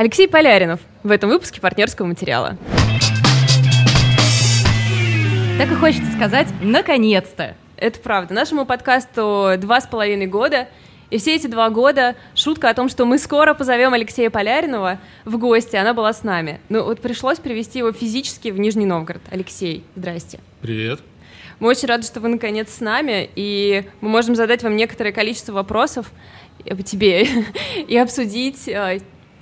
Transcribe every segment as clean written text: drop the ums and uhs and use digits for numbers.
Алексей Поляринов в этом выпуске партнерского материала. Так и хочется сказать «наконец-то». Это правда. Нашему подкасту 2,5 года, и все эти 2 года шутка о том, что мы скоро позовем Алексея Поляринова в гости, она была с нами. Ну вот пришлось привезти его физически в Нижний Новгород. Алексей, здрасте. Привет. Мы очень рады, что вы наконец с нами, и мы можем задать вам некоторое количество вопросов тебе и обсудить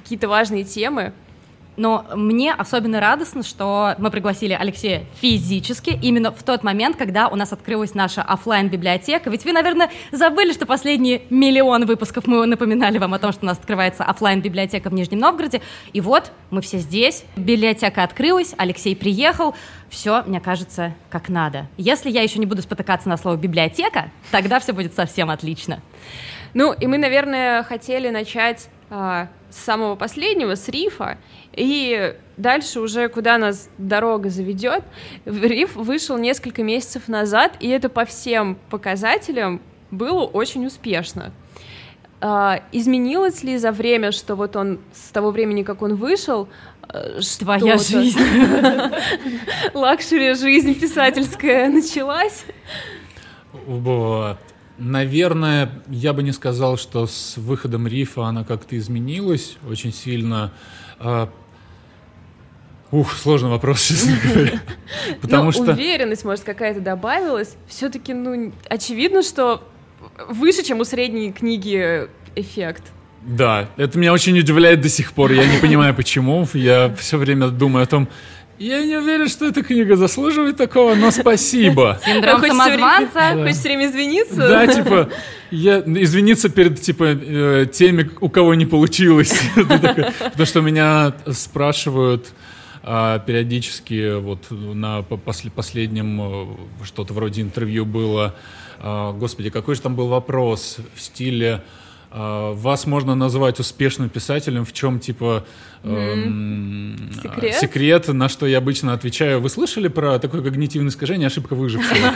какие-то важные темы. Но мне особенно радостно, что мы пригласили Алексея физически именно в тот момент, когда у нас открылась наша офлайн-библиотека. Ведь вы, наверное, забыли, что последние 1 миллион выпусков мы напоминали вам о том, что у нас открывается офлайн-библиотека в Нижнем Новгороде. И вот мы все здесь, библиотека открылась, Алексей приехал. Все, мне кажется, как надо. Если я еще не буду спотыкаться на слово «библиотека», тогда все будет совсем отлично. Ну, и мы, наверное, хотели начать с самого последнего, с Рифа, и дальше уже куда нас дорога заведет. Риф вышел несколько месяцев назад, и это по всем показателям было очень успешно. Изменилось ли за время, что вот он с того времени, как он вышел, что-то... Твоя жизнь. Лакшери жизнь писательская началась. Вот. Наверное, я бы не сказал, что с выходом Рифа она как-то изменилась очень сильно. Сложный вопрос, честно говоря. Потому что уверенность, может, какая-то добавилась. Все-таки, очевидно, что выше, чем у средней книги, эффект. Да, это меня очень удивляет до сих пор. Я не понимаю, почему. Я все время думаю о том... Я не уверен, что эта книга заслуживает такого, но спасибо. Синдром самозванца, хочешь все время извиниться? Да, типа, я извиниться перед, типа, теми, у кого не получилось. Потому что меня спрашивают периодически, вот на последнем что-то вроде интервью было, господи, какой же там был вопрос в стиле... Вас можно назвать успешным писателем, в чем, типа, секрет, на что я обычно отвечаю. Вы слышали про такое когнитивное искажение «ошибка выжившего»?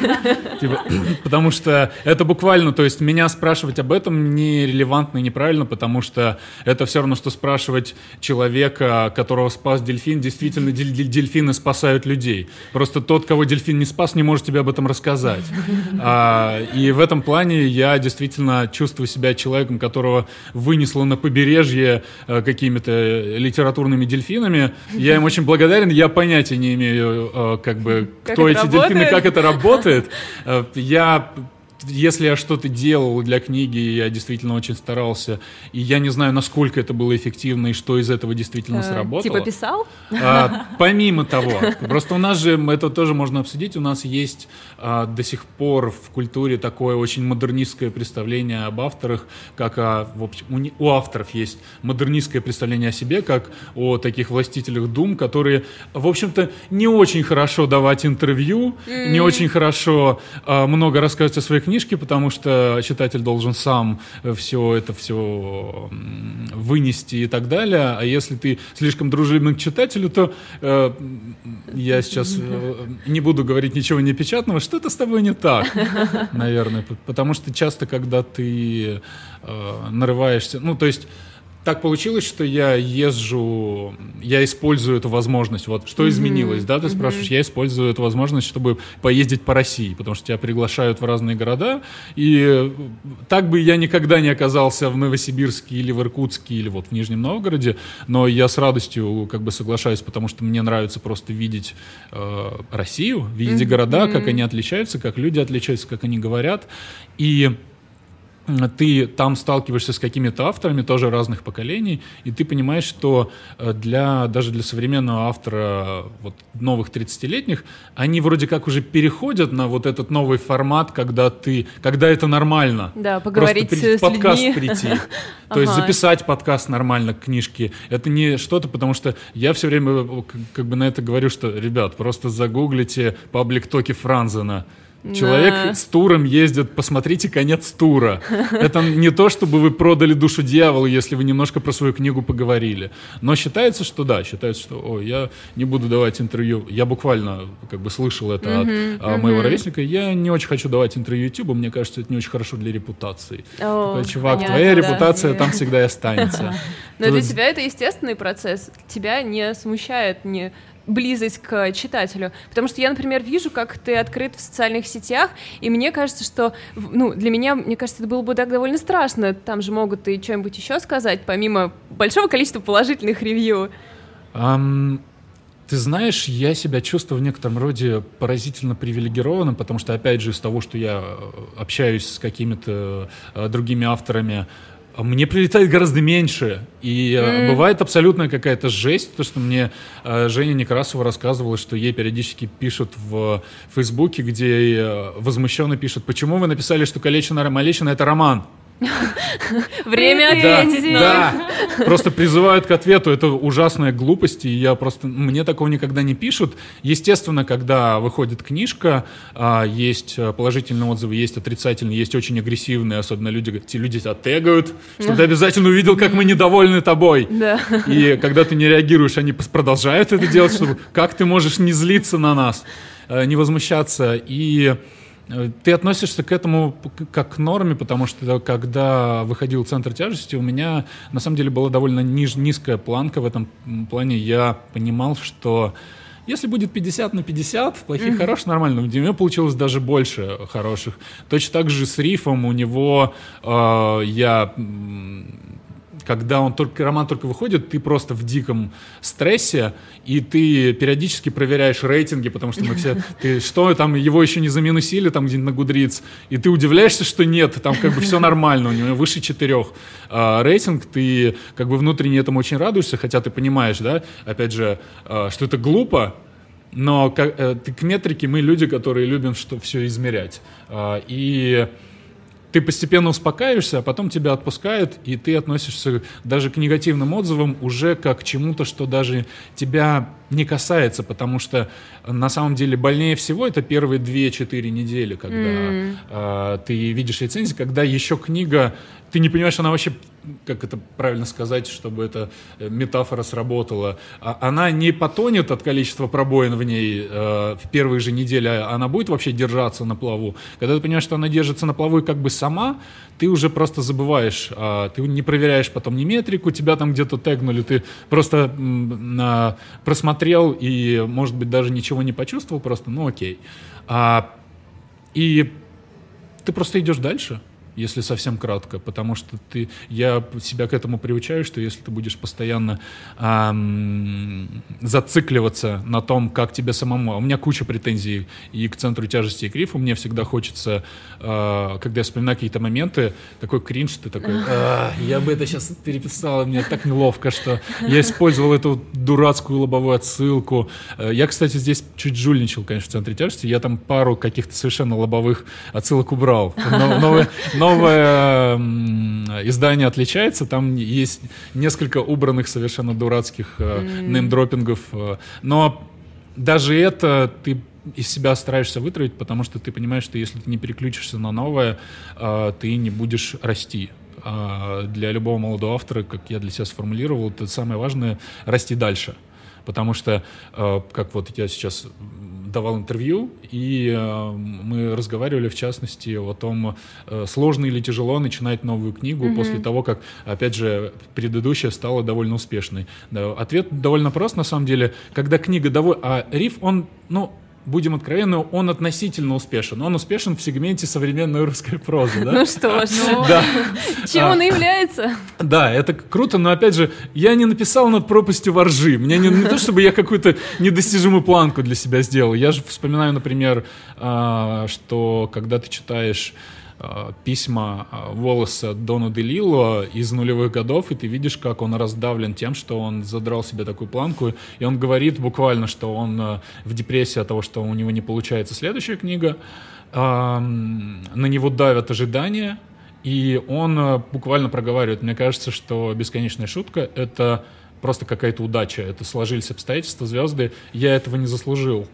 Потому что это буквально, то есть меня спрашивать об этом нерелевантно и неправильно, потому что это все равно, что спрашивать человека, которого спас дельфин, действительно дельфины спасают людей. Просто тот, кого дельфин не спас, не может тебе об этом рассказать. И в этом плане я действительно чувствую себя человеком, которого вынесло на побережье какими-то литературными дельфинами. Я им очень благодарен. Я понятия не имею, как бы, кто эти дельфины, как это работает. Если я что-то делал для книги, я действительно очень старался, и я не знаю, насколько это было эффективно и что из этого действительно сработало. Типа писал? Помимо того. Просто у нас же, это тоже можно обсудить, у нас есть до сих пор в культуре такое очень модернистское представление об авторах, как у авторов есть модернистское представление о себе, как о таких властителях дум, которые, в общем-то, не очень хорошо давать интервью, не очень хорошо много рассказывать о своих книжки, потому что читатель должен сам все это вынести и так далее. А если ты слишком дружелюбен к читателю, то я сейчас не буду говорить ничего непечатного, что-то с тобой не так, наверное. Потому что часто, когда ты нарываешься... то есть так получилось, что я езжу, я использую эту возможность. Вот что изменилось, да, ты спрашиваешь, я использую эту возможность, чтобы поездить по России, потому что тебя приглашают в разные города, и так бы я никогда не оказался в Новосибирске или в Иркутске, или вот в Нижнем Новгороде, но я с радостью как бы соглашаюсь, потому что мне нравится просто видеть Россию, видеть города, как они отличаются, как люди отличаются, как они говорят, и... ты там сталкиваешься с какими-то авторами тоже разных поколений, и ты понимаешь, что даже для современного автора вот, новых 30-летних, они вроде как уже переходят на вот этот новый формат, когда это нормально. Да, поговорить с подкаст людьми. Прийти. То есть записать подкаст нормально к книжке. Это не что-то, потому что я все время как бы на это говорю, что, ребят, просто загуглите паблик-токи Франзена. Человек с туром ездит, посмотрите конец тура. Это не то, чтобы вы продали душу дьяволу, если вы немножко про свою книгу поговорили. Но считается, что да, считается, что я не буду давать интервью. Я буквально как бы слышал это от моего ровесника. Я не очень хочу давать интервью Ютубу, мне кажется, это не очень хорошо для репутации. Такой, чувак, понятно, твоя репутация там всегда и останется. Но для тебя это естественный процесс. Тебя не смущает, не... близость к читателю. Потому что я, например, вижу, как ты открыт в социальных сетях, и мне кажется, что... Ну, для меня, мне кажется, это было бы так довольно страшно. Там же могут и что-нибудь еще сказать, помимо большого количества положительных ревью. Ты знаешь, я себя чувствую в некотором роде поразительно привилегированным, потому что, опять же, из того, что я общаюсь с какими-то другими авторами, мне прилетает гораздо меньше. И бывает абсолютная какая-то жесть. То, что мне Женя Некрасова рассказывала, что ей периодически пишут в Фейсбуке, где возмущенно пишут: «Почему вы написали, что Калечина Малечина — это роман?» Время ответить. Да, просто призывают к ответу. Это ужасная глупость, и я просто... Мне такого никогда не пишут. Естественно, когда выходит книжка, есть положительные отзывы, есть отрицательные, есть очень агрессивные. Особенно люди тебя тегают, чтобы ты обязательно увидел, как мы недовольны тобой. И когда ты не реагируешь, они продолжают это делать, чтобы... Как ты можешь не злиться на нас, не возмущаться? И... Ты относишься к этому как к норме, потому что когда выходил «Центр тяжести», у меня на самом деле была довольно низкая планка в этом плане. Я понимал, что если будет 50 на 50, плохих, хороших, нормально. У него получилось даже больше хороших. Точно так же с Рифом у него Когда роман только выходит, ты просто в диком стрессе, и ты периодически проверяешь рейтинги, потому что мы все... Ты что, там его еще не заминусили там где-нибудь на Гудридс? И ты удивляешься, что нет, там как бы все нормально, у него выше 4 рейтинг, ты как бы внутренне этому очень радуешься, хотя ты понимаешь, да, опять же, что это глупо, но к метрике мы люди, которые любим все измерять. И... Ты постепенно успокаиваешься, а потом тебя отпускают, и ты относишься даже к негативным отзывам уже как к чему-то, что даже тебя не касается, потому что на самом деле больнее всего это первые 2-4 недели, когда ты видишь рецензии, когда еще книга, ты не понимаешь, она вообще, как это правильно сказать, чтобы эта метафора сработала, она не потонет от количества пробоин в ней в первые же недели, она будет вообще держаться на плаву. Когда ты понимаешь, что она держится на плаву и как бы сама, ты уже просто забываешь, ты не проверяешь потом ни метрику, тебя там где-то тегнули, ты просто просмотрел и, может быть, даже ничего не почувствовал, просто, ну окей. И ты просто идешь дальше. Если совсем кратко, потому что я себя к этому приучаю, что если ты будешь постоянно зацикливаться на том, как тебе самому... У меня куча претензий и к «Центру тяжести», и к «Рифу». Мне всегда хочется, когда я вспоминаю какие-то моменты, такой кринж, ты такой: я бы это сейчас переписал, мне так неловко, что я использовал эту дурацкую лобовую отсылку. Я, кстати, здесь чуть жульничал, конечно, в «Центре тяжести». Я там пару каких-то совершенно лобовых отсылок убрал. Новое издание отличается, там есть несколько убранных совершенно дурацких неймдропингов, но даже это ты из себя стараешься вытравить, потому что ты понимаешь, что если ты не переключишься на новое, ты не будешь расти. Для любого молодого автора, как я для себя сформулировал, это самое важное — расти дальше. Потому что, как вот я сейчас давал интервью, и мы разговаривали, в частности, о том, сложно или тяжело начинать новую книгу после того, как, опять же, предыдущая стала довольно успешной. Да, ответ довольно прост, на самом деле. Когда книга довольно... А Риф, он, будем откровенны, он относительно успешен. Он успешен в сегменте современной русской прозы. Да? Ну что ж, чем он и является? Да, это круто, но опять же, я не написал над пропастью во ржи. Мне не то, чтобы я какую-то недостижимую планку для себя сделал. Я же вспоминаю, например, что когда ты читаешь письма Уоллеса Дону Делилло из нулевых годов, и ты видишь, как он раздавлен тем, что он задрал себе такую планку, и он говорит буквально, что он в депрессии от того, что у него не получается следующая книга, на него давят ожидания, и он буквально проговаривает: мне кажется, что «Бесконечная шутка» — это просто какая-то удача, это сложились обстоятельства, звезды, я этого не заслужил.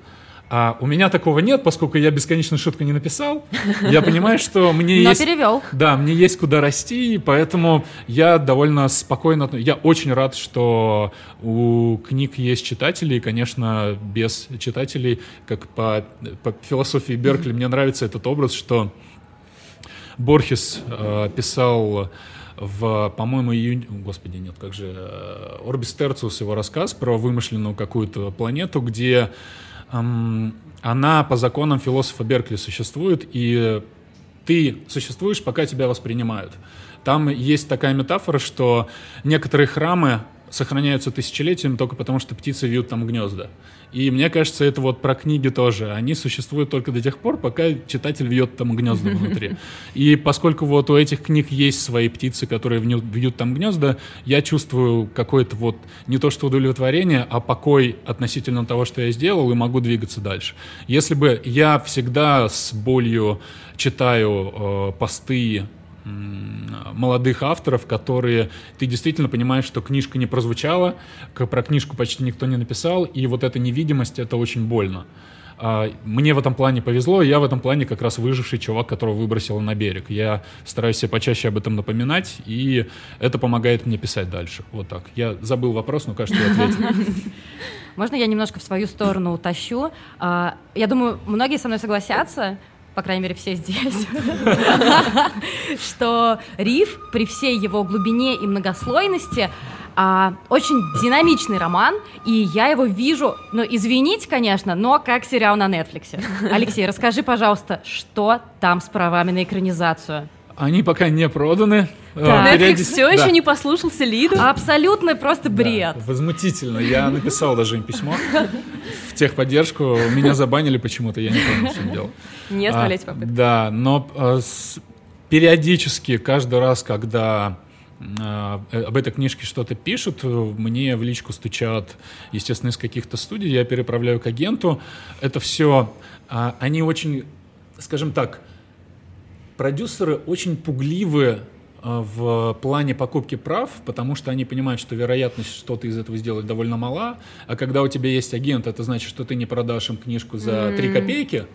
А у меня такого нет, поскольку я «Бесконечную шутку» не написал. Я понимаю, что мне есть... Но перевел. Да, мне есть куда расти, поэтому я довольно спокойно... Я очень рад, что у книг есть читатели, и, конечно, без читателей, как по философии Беркли, мне нравится этот образ, что Борхес писал... в, по-моему, июне... Господи, нет, как же... Орбис Терциус, его рассказ про вымышленную какую-то планету, где она по законам философа Беркли существует, и ты существуешь, пока тебя воспринимают. Там есть такая метафора, что некоторые храмы сохраняются тысячелетиями только потому, что птицы вьют там гнезда. И мне кажется, это вот про книги тоже. Они существуют только до тех пор, пока читатель вьет там гнезда внутри. И поскольку вот у этих книг есть свои птицы, которые вьют там гнезда, я чувствую какое-то вот не то что удовлетворение, а покой относительно того, что я сделал, и могу двигаться дальше. Если бы я всегда с болью читаю посты молодых авторов, которые ты действительно понимаешь, что книжка не прозвучала, про книжку почти никто не написал, и вот эта невидимость, это очень больно. Мне в этом плане повезло, я в этом плане как раз выживший чувак, которого выбросило на берег. Я стараюсь себе почаще об этом напоминать, и это помогает мне писать дальше. Вот так. Я забыл вопрос, но, кажется, я ответил. Можно я немножко в свою сторону утащу? Я думаю, многие со мной согласятся, по крайней мере, все здесь, что Риф при всей его глубине и многослойности очень динамичный роман, и я его вижу, ну, извините, конечно, но как сериал на Netflix. Алексей, расскажи, пожалуйста, что там с правами на экранизацию? Они пока не проданы. Да. Netflix все еще не послушался Лиду. Абсолютно просто бред. Да. Возмутительно. Я написал даже им письмо в техподдержку. Меня забанили почему-то, я не помню, что делал. Не оставляйте попытки. Да, но периодически, каждый раз, когда об этой книжке что-то пишут, мне в личку стучат, естественно, из каких-то студий, я переправляю к агенту. Это все... Они очень, скажем так... Продюсеры очень пугливы в плане покупки прав, потому что они понимают, что вероятность что-то из этого сделать довольно мала, а когда у тебя есть агент, это значит, что ты не продашь им книжку за 3 копейки,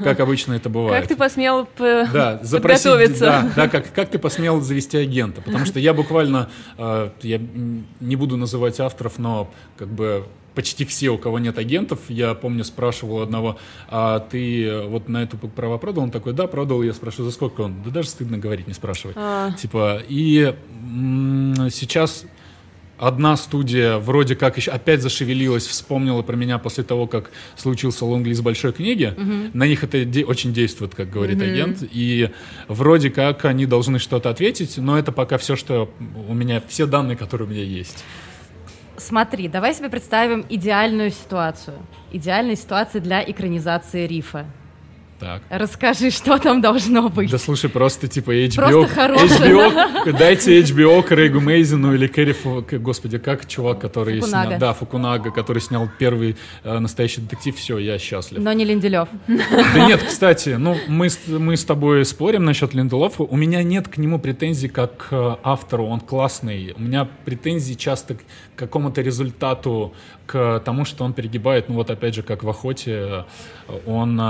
как обычно это бывает. Как ты посмел подготовиться? Да, как ты посмел завести агента? Потому что я буквально, я не буду называть авторов, но как бы... Почти все, у кого нет агентов, я помню, спрашивал одного: а ты вот на эту права продал? Он такой: да, продал. Я спрашиваю: за сколько? Он: да даже стыдно говорить, не спрашивай. Типа, и сейчас одна студия вроде как еще опять зашевелилась, вспомнила про меня после того, как случился лонглист с большой книги. На них это очень действует, как говорит агент. И вроде как они должны что-то ответить, но это пока все, что у меня, все данные, которые у меня есть. Смотри, давай себе представим идеальную ситуацию. Идеальная ситуация для экранизации Рифа. Так. Расскажи, что там должно быть. Да слушай, просто типа HBO. Просто HBO, дайте HBO Крейгу Мейзину или Кэри Фукунага. Господи, как чувак, который снял... Да, Фукунага, который снял первый настоящий детектив. Все, я счастлив. Но не Линделев. Да нет, кстати, ну мы с тобой спорим насчет Линделева. У меня нет к нему претензий как к автору. Он классный. У меня претензии часто к какому-то результату, к тому, что он перегибает. Ну вот опять же, как в «Охоте», он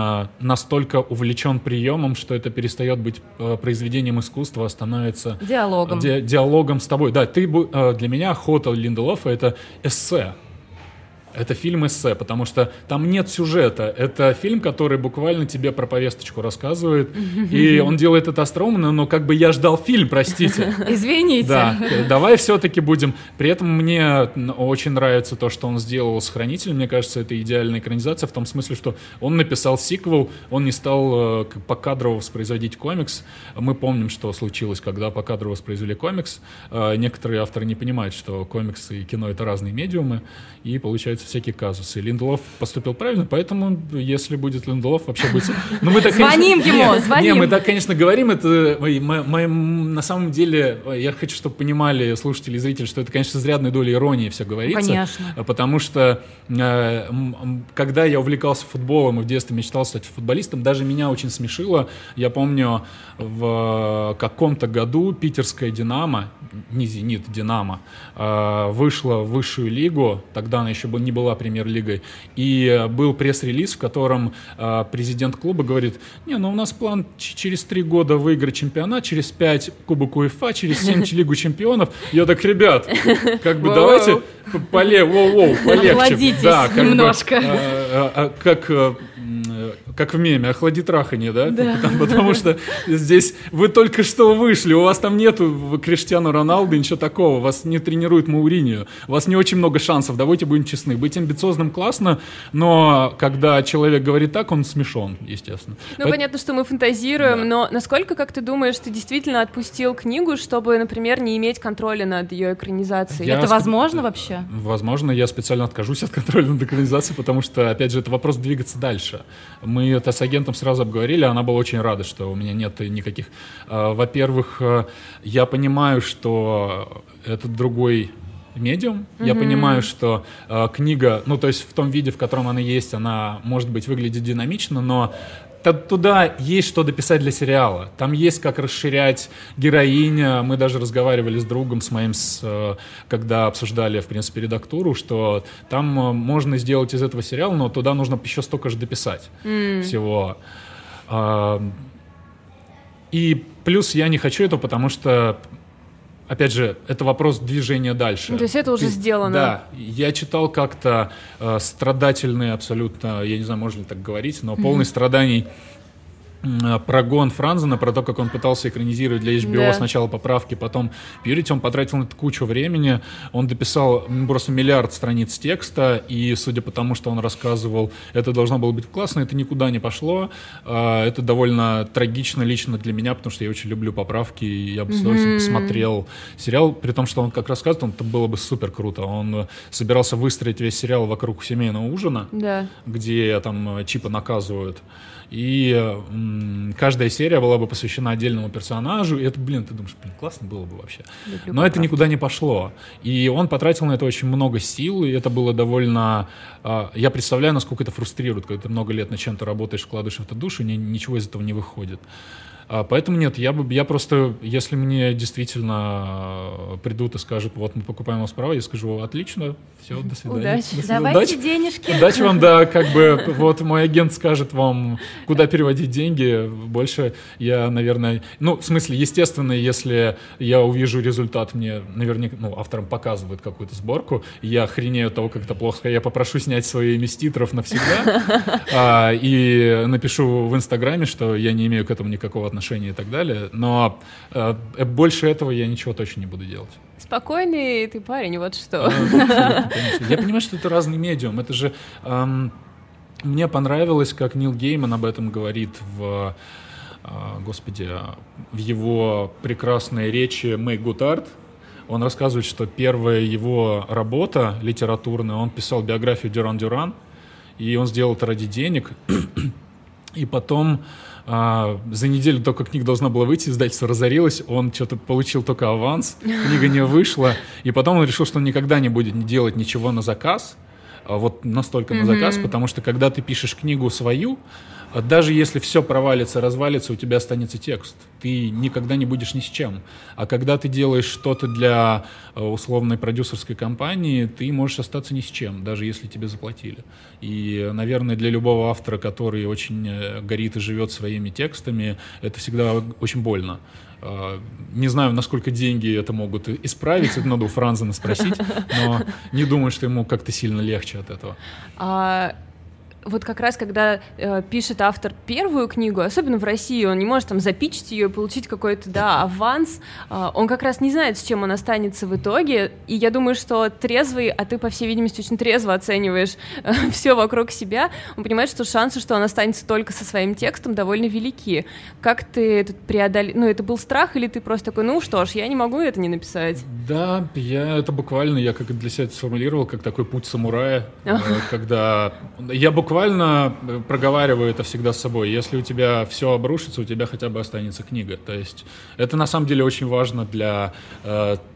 настолько увлечен приемом, что это перестает быть произведением искусства, а становится диалогом. Диалогом с тобой. Да, для меня «Охота» Линделёва — это эссе. Это фильм-эссе, потому что там нет сюжета. Это фильм, который буквально тебе про повесточку рассказывает, и он делает это остроумно, но как бы я ждал фильм, простите. Извините. Да, давай все-таки будем... При этом мне очень нравится то, что он сделал с «Хранителем». Мне кажется, это идеальная экранизация в том смысле, что он написал сиквел, он не стал покадрово воспроизводить комикс. Мы помним, что случилось, когда покадрово воспроизвели комикс. Некоторые авторы не понимают, что комикс и кино — это разные медиумы, и получается всякие казусы. Линделев поступил правильно, поэтому, если будет Линделев, вообще будет... Мы так, звоним ему, звоним. Не, мы так, конечно, говорим, это на самом деле, я хочу, чтобы понимали слушатели и зрители, что это, конечно, с изрядной долей иронии все говорится. Конечно. Потому что, когда я увлекался футболом и в детстве мечтал стать футболистом, даже меня очень смешило. Я помню, в каком-то году питерская «Динамо», не «Зенит», «Динамо», вышла в высшую лигу, тогда она еще была не не была премьер-лигой. И был пресс-релиз, в котором президент клуба говорит: не, ну у нас план через 3 года выиграть чемпионат, через 5 Кубок УЕФА, через 7 Лигу чемпионов. Я так, ребят, как бы давайте полегче. Охладитесь немножко. Как в меме, охлади траханье, да? Да. Потому что здесь вы только что вышли, у вас там нету Криштиану Роналду, ничего такого, вас не тренирует Мауриньо, у вас не очень много шансов, давайте будем честны. Быть амбициозным классно, но когда человек говорит так, он смешон, естественно. Ну, понятно, что мы фантазируем, да. Но насколько, как ты думаешь, ты действительно отпустил книгу, чтобы, например, не иметь контроля над ее экранизацией? Это возможно вообще? Возможно, я специально откажусь от контроля над экранизацией, потому что, опять же, это вопрос двигаться дальше. Мы это с агентом сразу обговорили, она была очень рада, что у меня нет никаких... Во-первых, я понимаю, что это другой медиум, я понимаю, что книга, ну то есть в том виде, в котором она есть, она, может быть, выглядит динамично, но... Туда есть что дописать для сериала. Там есть как расширять героиня. Мы даже разговаривали с другом, с моим, когда обсуждали, в принципе, редактуру, что там можно сделать из этого сериала, но туда нужно еще столько же дописать всего. И плюс я не хочу этого, потому что... Опять же, это вопрос движения дальше. То есть это уже сделано. Да, я читал как-то страдательный абсолютно, я не знаю, можно ли так говорить, но полный страданий прогон Франзена, про то, как он пытался экранизировать для HBO сначала поправки, потом Пьюрити, он потратил на это кучу времени, он дописал просто 1 миллиард страниц текста, и судя по тому, что он рассказывал, это должно было быть классно, это никуда не пошло, это довольно трагично лично для меня, потому что я очень люблю поправки, и я бы с удовольствием посмотрел сериал, при том, что он, как рассказывает, это было бы супер круто, он собирался выстроить весь сериал вокруг семейного ужина, где там Чипа наказывают, и каждая серия была бы посвящена отдельному персонажу, и это, блин, ты думаешь, блин, классно было бы вообще. Но это никуда не пошло. И он потратил на это очень много сил, и это было довольно... Я представляю, насколько это фрустрирует, когда ты много лет над чем-то работаешь, вкладываешь в эту душу, и ничего из этого не выходит. Поэтому нет, я просто, если мне действительно придут и скажут, вот мы покупаем у вас права, я скажу: отлично, все, до свидания. Удачи, до свидания. Давайте денежки. Удачи вам, да, как бы, вот мой агент скажет вам, куда переводить деньги, больше я, наверное, ну, в смысле, естественно, если я увижу результат, мне наверняка, ну, авторам показывают какую-то сборку, я охренею от того, как это плохо, я попрошу снять свои инвеститоров навсегда и напишу в Инстаграме, что я не имею к этому никакого отношения и так далее, но больше этого я ничего точно не буду делать. Спокойный ты парень, вот что. Я понимаю, что это разный медиум, это же... Мне понравилось, как Нил Гейман об этом говорит в его прекрасной речи «Make Good Art». Он рассказывает, что первая его работа литературная, он писал биографию Дюран-Дюран, и он сделал это ради денег, и потом... За неделю только книга должна была выйти, издательство разорилось, он что-то получил только аванс, книга не вышла, и потом он решил, что он никогда не будет делать ничего на заказ, вот настолько на заказ, потому что когда ты пишешь книгу свою, даже если все провалится, развалится, у тебя останется текст. Ты никогда не будешь ни с чем. А когда ты делаешь что-то для условной продюсерской компании, ты можешь остаться ни с чем, даже если тебе заплатили. И, наверное, для любого автора, который очень горит и живет своими текстами, это всегда очень больно. Не знаю, насколько деньги это могут исправить, это надо у Франзена спросить, но не думаю, что ему как-то сильно легче от этого. Вот как раз, когда пишет автор первую книгу, особенно в России, он не может там запичить ее и получить какой-то, аванс, он как раз не знает, с чем он останется в итоге, и я думаю, что трезвый, а ты, по всей видимости, очень трезво оцениваешь все вокруг себя, он понимает, что шансы, что он останется только со своим текстом, довольно велики. Как ты это преодолел? Ну, это был страх, или ты просто такой, ну что ж, я не могу это не написать? Да, я как для себя сформулировал, как такой путь самурая, когда я буквально буквально проговариваю это всегда с собой. Если у тебя все обрушится, у тебя хотя бы останется книга. То есть это на самом деле очень важно для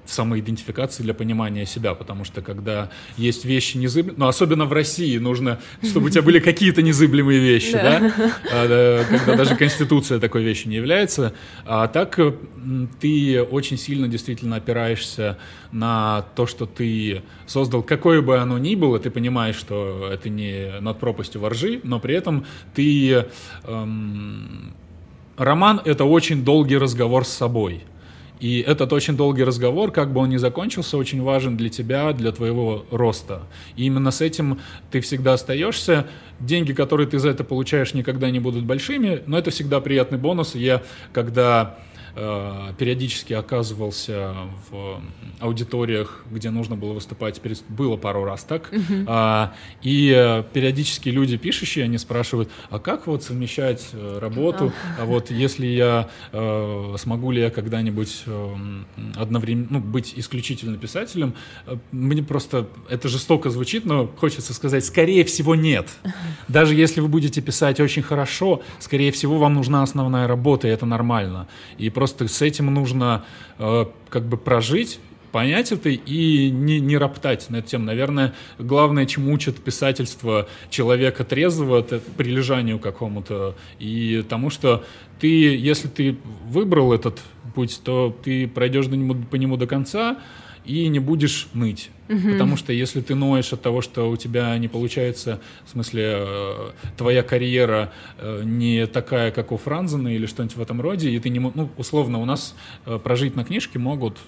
самоидентификации, для понимания себя, потому что когда есть вещи незыблемые, но особенно в России нужно, чтобы у тебя были какие-то незыблемые вещи, да? Когда даже Конституция такой вещью не является. А так ты очень сильно действительно опираешься на то, что ты создал, какое бы оно ни было, ты понимаешь, что это не над пропастью воржи, но при этом ты... Роман — это очень долгий разговор с собой. И этот очень долгий разговор, как бы он ни закончился, очень важен для тебя, для твоего роста. И именно с этим ты всегда остаешься. Деньги, которые ты за это получаешь, никогда не будут большими, но это всегда приятный бонус. Я, когда периодически оказывался в аудиториях, где нужно было выступать, было пару раз так, и периодически люди пишущие, они спрашивают, а как вот совмещать работу, а вот если я, смогу ли я когда-нибудь одновременно, быть исключительно писателем, мне просто, это жестоко звучит, но хочется сказать, скорее всего нет. Даже если вы будете писать очень хорошо, скорее всего вам нужна основная работа, и это нормально. И просто с этим нужно как бы прожить, понять это и не роптать на эту тему. Наверное, главное, чему учат писательство человека трезвого, это прилежанию какому-то и тому, что ты, если ты выбрал этот путь, то ты пройдешь по нему до конца и не будешь ныть. Потому что если ты ноешь от того, что у тебя не получается, в смысле, твоя карьера не такая, как у Франзена или что-нибудь в этом роде, и ты не... условно, у нас прожить на книжке могут...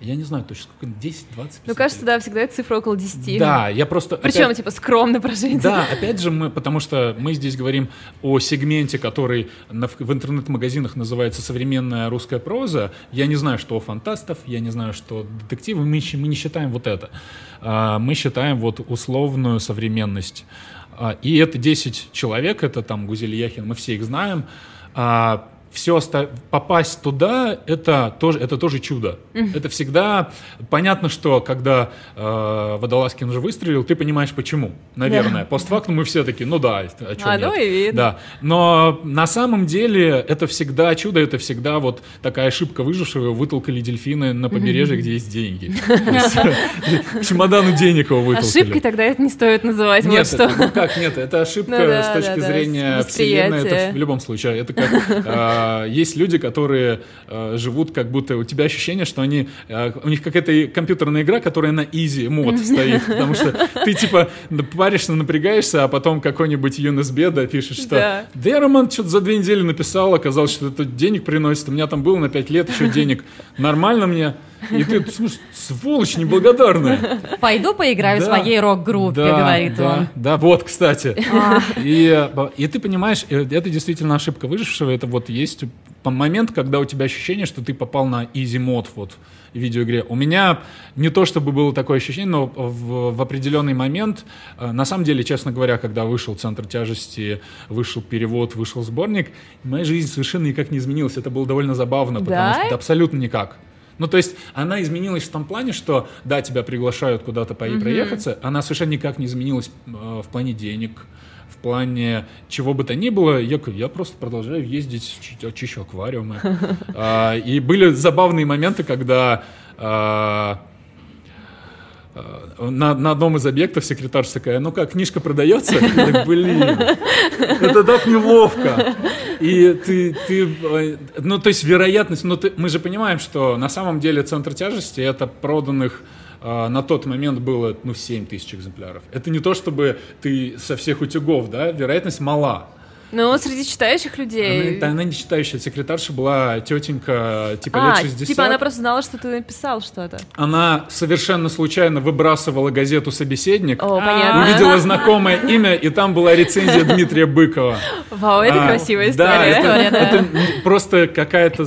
Я не знаю точно, сколько, 10, 20, 50. Ну, кажется, да, всегда это цифра около 10. Да, я просто... Причем, опять, скромно прожить. Да, опять же, потому что мы здесь говорим о сегменте, который в интернет-магазинах называется современная русская проза. Я не знаю, что у фантастов, я не знаю, что детективы. Мы не считаем вот это. Мы считаем вот условную современность. И это 10 человек, это там Гузель Яхин, мы все их знаем. Все попасть туда — это тоже чудо. Это всегда... Понятно, что когда Водолазкин же выстрелил, ты понимаешь, почему. Наверное. Да. Постфактум мы все такие, ну да, а чего нет? Ну и видно. Да. Но на самом деле это всегда чудо, это всегда вот такая ошибка выжившего. Вытолкали дельфины на побережье, где есть деньги. Чемодану денег его вытолкали. Ошибкой тогда это не стоит называть. Нет, как нет? Это ошибка с точки зрения вселенной. Это в любом случае. Это как... Есть люди, которые живут, как будто у тебя ощущение, что они, у них какая-то компьютерная игра, которая на easy мод стоит, потому что ты типа паришься, напрягаешься, а потом какой-нибудь Юнес Беда пишет, что Дерман что-то за 2 недели написал, оказалось, что это денег приносит, у меня там было на 5 лет еще денег, нормально мне. И ты, слушай, сволочь неблагодарная. Пойду поиграю в своей рок-группе, говорит он. Да, вот, кстати. И ты понимаешь, это действительно ошибка выжившего. Это вот есть момент, когда у тебя ощущение, что ты попал на изи-мод вот, в видеоигре. У меня не то чтобы было такое ощущение, но в определенный момент, на самом деле, честно говоря, когда вышел «Центр тяжести», вышел перевод, вышел сборник, моя жизнь совершенно никак не изменилась. Это было довольно забавно, потому что абсолютно никак. Ну, то есть она изменилась в том плане, что, да, тебя приглашают куда-то проехаться, она совершенно никак не изменилась в плане денег, в плане чего бы то ни было. Я просто продолжаю ездить, чищу аквариумы. И были забавные моменты, когда... На одном из объектов секретарша такая, ну как, книжка продается? Я так, блин, это так неловко. И ты ну то есть вероятность, мы же понимаем, что на самом деле «Центр тяжести» — это проданных на тот момент было 7000 экземпляров. Это не то, чтобы ты со всех утюгов, да, вероятность мала. Ну, среди читающих людей... Она не читающая, секретарша была тетенька, типа лет 60. Типа она просто знала, что ты написал что-то. Она совершенно случайно выбрасывала газету «Собеседник», увидела знакомое имя, и там была рецензия Дмитрия Быкова. Вау, это красивая история. Да, это просто какая-то...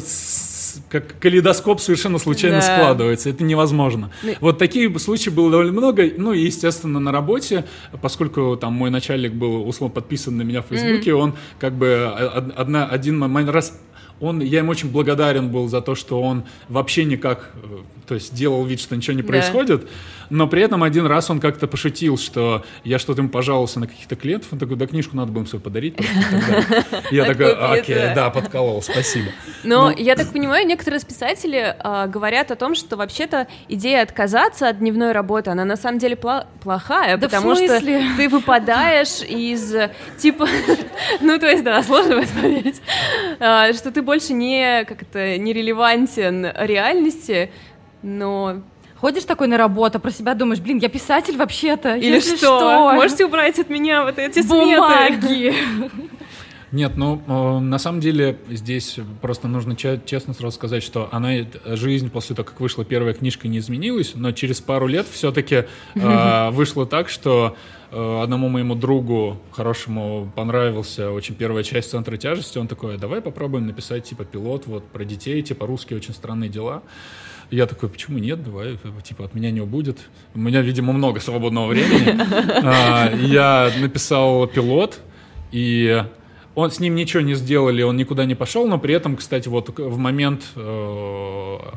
Как калейдоскоп совершенно случайно складывается. Это невозможно. Вот такие случаи было довольно много. Ну и, естественно, на работе, поскольку там мой начальник был, условно, подписан на меня в Фейсбуке, он как бы один раз я им очень благодарен был за то, что он вообще никак, то есть делал вид, что ничего не происходит, да. Но при этом один раз он как-то пошутил, что я что-то им пожаловался на каких-то клиентов, он такой, да книжку надо бы им все подарить. Я такой, окей, да, подколол, спасибо. Но я так понимаю, некоторые писатели говорят о том, что вообще-то идея отказаться от дневной работы, она на самом деле плохая, потому что ты выпадаешь из, типа, ну то есть, да, сложно в это поверить, что ты больше не как-то не релевантен реальности, но ходишь такой на работу, про себя думаешь, блин, я писатель вообще-то. Или что? Можете убрать от меня вот эти бумаги. Нет, ну, на самом деле здесь просто нужно честно сразу сказать, что жизнь после того, как вышла первая книжка, не изменилась, но через пару лет все-таки вышло так, что одному моему другу хорошему понравился очень первая часть «Центра тяжести», он такой, давай попробуем написать типа пилот вот про детей, типа русские очень странные дела. Я такой, почему нет, давай, типа, от меня не убудет. У меня, видимо, много свободного времени. Я написал пилот, и с ним ничего не сделали, он никуда не пошел, но при этом, кстати, вот в момент,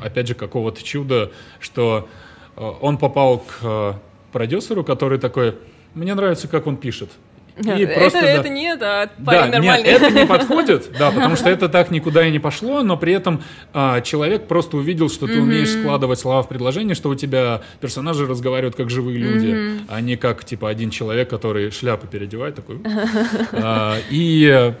опять же, какого-то чуда, что он попал к продюсеру, который такой, мне нравится, как он пишет. Это не парень нормальный. Нет, это не подходит, да, потому что это так никуда и не пошло, но при этом человек просто увидел, что ты умеешь складывать слова в предложение, что у тебя персонажи разговаривают как живые люди, а не как, типа, один человек, который шляпу переодевает, такой. И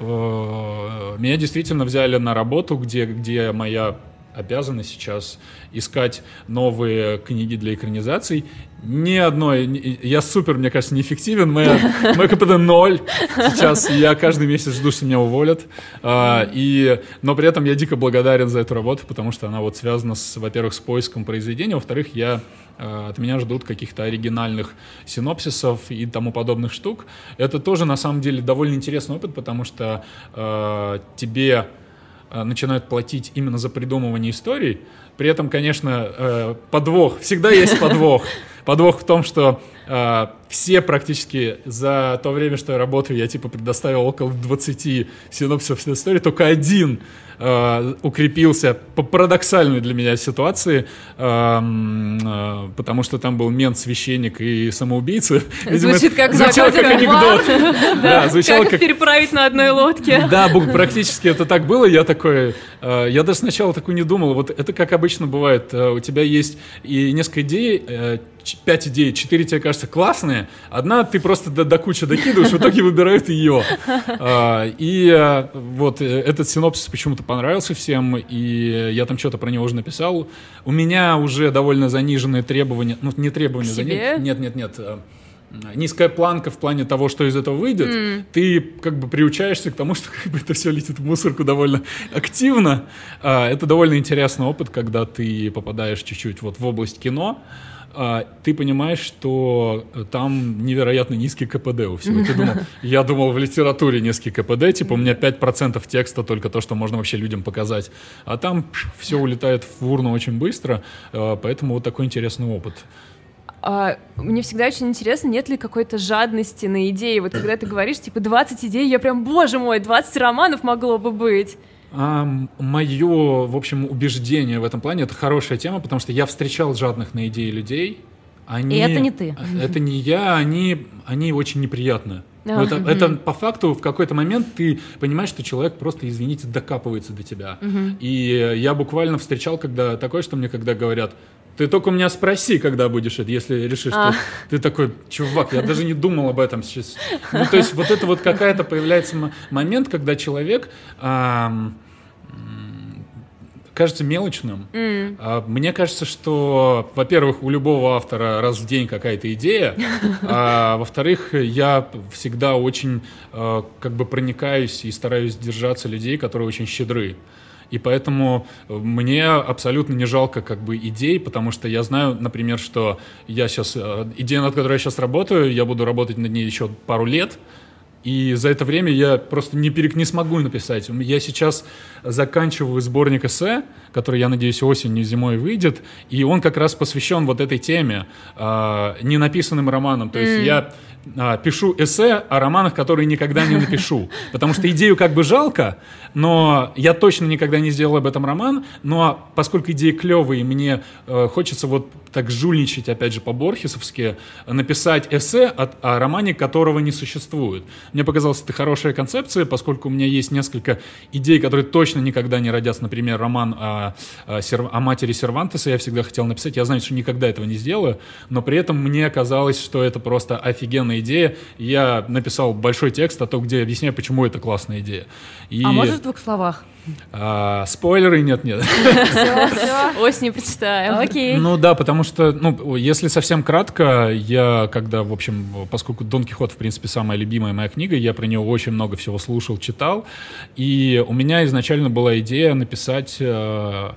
меня действительно взяли на работу, где моя обязаны сейчас искать новые книги для экранизаций. Ни одной... Я супер, мне кажется, неэффективен. Мой КПД 0. Сейчас я каждый месяц жду, что меня уволят. Но при этом я дико благодарен за эту работу, потому что она вот связана, во-первых, с поиском произведения, во-вторых, от меня ждут каких-то оригинальных синопсисов и тому подобных штук. Это тоже, на самом деле, довольно интересный опыт, потому что тебе начинают платить именно за придумывание историй. При этом, конечно, подвох. Всегда есть подвох. Подвох в том, что все практически за то время, что я работаю, я типа предоставил около 20 синопсисов истории, только один укрепился по парадоксальной для меня ситуации, потому что там был мент, священник и самоубийцы. Звучит как анекдот. Как переправить на одной лодке. Да, практически это так было. Я такой... Я даже сначала такой не думал. Вот это как обычно бывает. У тебя есть и несколько идей, 5 идей, 4 тебе кажется классные, одна ты просто до кучи докидываешь, в итоге выбирают ее. И вот этот синопсис почему-то понравился всем, и я там что-то про него уже написал. У меня уже довольно заниженные требования, ну не требования, нет, низкая планка в плане того, что из этого выйдет, ты как бы приучаешься к тому, что как бы это все летит в мусорку довольно активно. Это довольно интересный опыт, когда ты попадаешь чуть-чуть вот в область кино, ты понимаешь, что там невероятно низкий КПД у всего. Я думал, в литературе низкий КПД, типа у меня 5% текста только то, что можно вообще людям показать. А там все улетает в урну очень быстро, поэтому вот такой интересный опыт. Мне всегда очень интересно, нет ли какой-то жадности на идеи. Вот когда ты говоришь, типа, 20 идей, я прям, боже мой, 20 романов могло бы быть. Мое, в общем, убеждение в этом плане, это хорошая тема, потому что я встречал жадных на идеи людей. И это не ты. Это не я, они очень неприятны. Это по факту в какой-то момент ты понимаешь, что человек просто, извините, докапывается до тебя. И я буквально встречал когда такое, что мне когда говорят, ты только у меня спроси, когда будешь это, если решишь, что ты такой, чувак, я даже не думал об этом сейчас. Ну, то есть вот это вот какая-то появляется момент, когда человек кажется мелочным. Мне кажется, что, во-первых, у любого автора раз в день какая-то идея, а во-вторых, я всегда очень как бы проникаюсь и стараюсь держаться людей, которые очень щедры. И поэтому мне абсолютно не жалко как бы идей, потому что я знаю, например, что я сейчас идея, над которой я сейчас работаю, я буду работать над ней еще пару лет, И за это время я просто не смогу написать. Я сейчас заканчиваю сборник эссе, который, я надеюсь, осенью, зимой выйдет, и он как раз посвящен вот этой теме, ненаписанным романам. То есть я пишу эссе о романах, которые никогда не напишу. Потому что идею как бы жалко, но я точно никогда не сделаю об этом роман. Но поскольку идеи клевые, мне хочется вот так жульничать, опять же, по-борхесовски, написать эссе о романе, которого не существует. Мне показалось, это хорошая концепция, поскольку у меня есть несколько идей, которые точно никогда не родятся. Например, роман о матери Сервантеса я всегда хотел написать. Я знаю, что никогда этого не сделаю, но при этом мне казалось, что это просто офигенно идея. Я написал большой текст о том, где я объясняю, почему это классная идея. И... А может в двух словах? Спойлеры нет. Осенью прочитаем. Окей. Ну да, потому что, если совсем кратко, я когда, в общем, поскольку Дон Кихот, в принципе, самая любимая моя книга, я про нее очень много всего слушал, читал, и у меня изначально была идея написать, это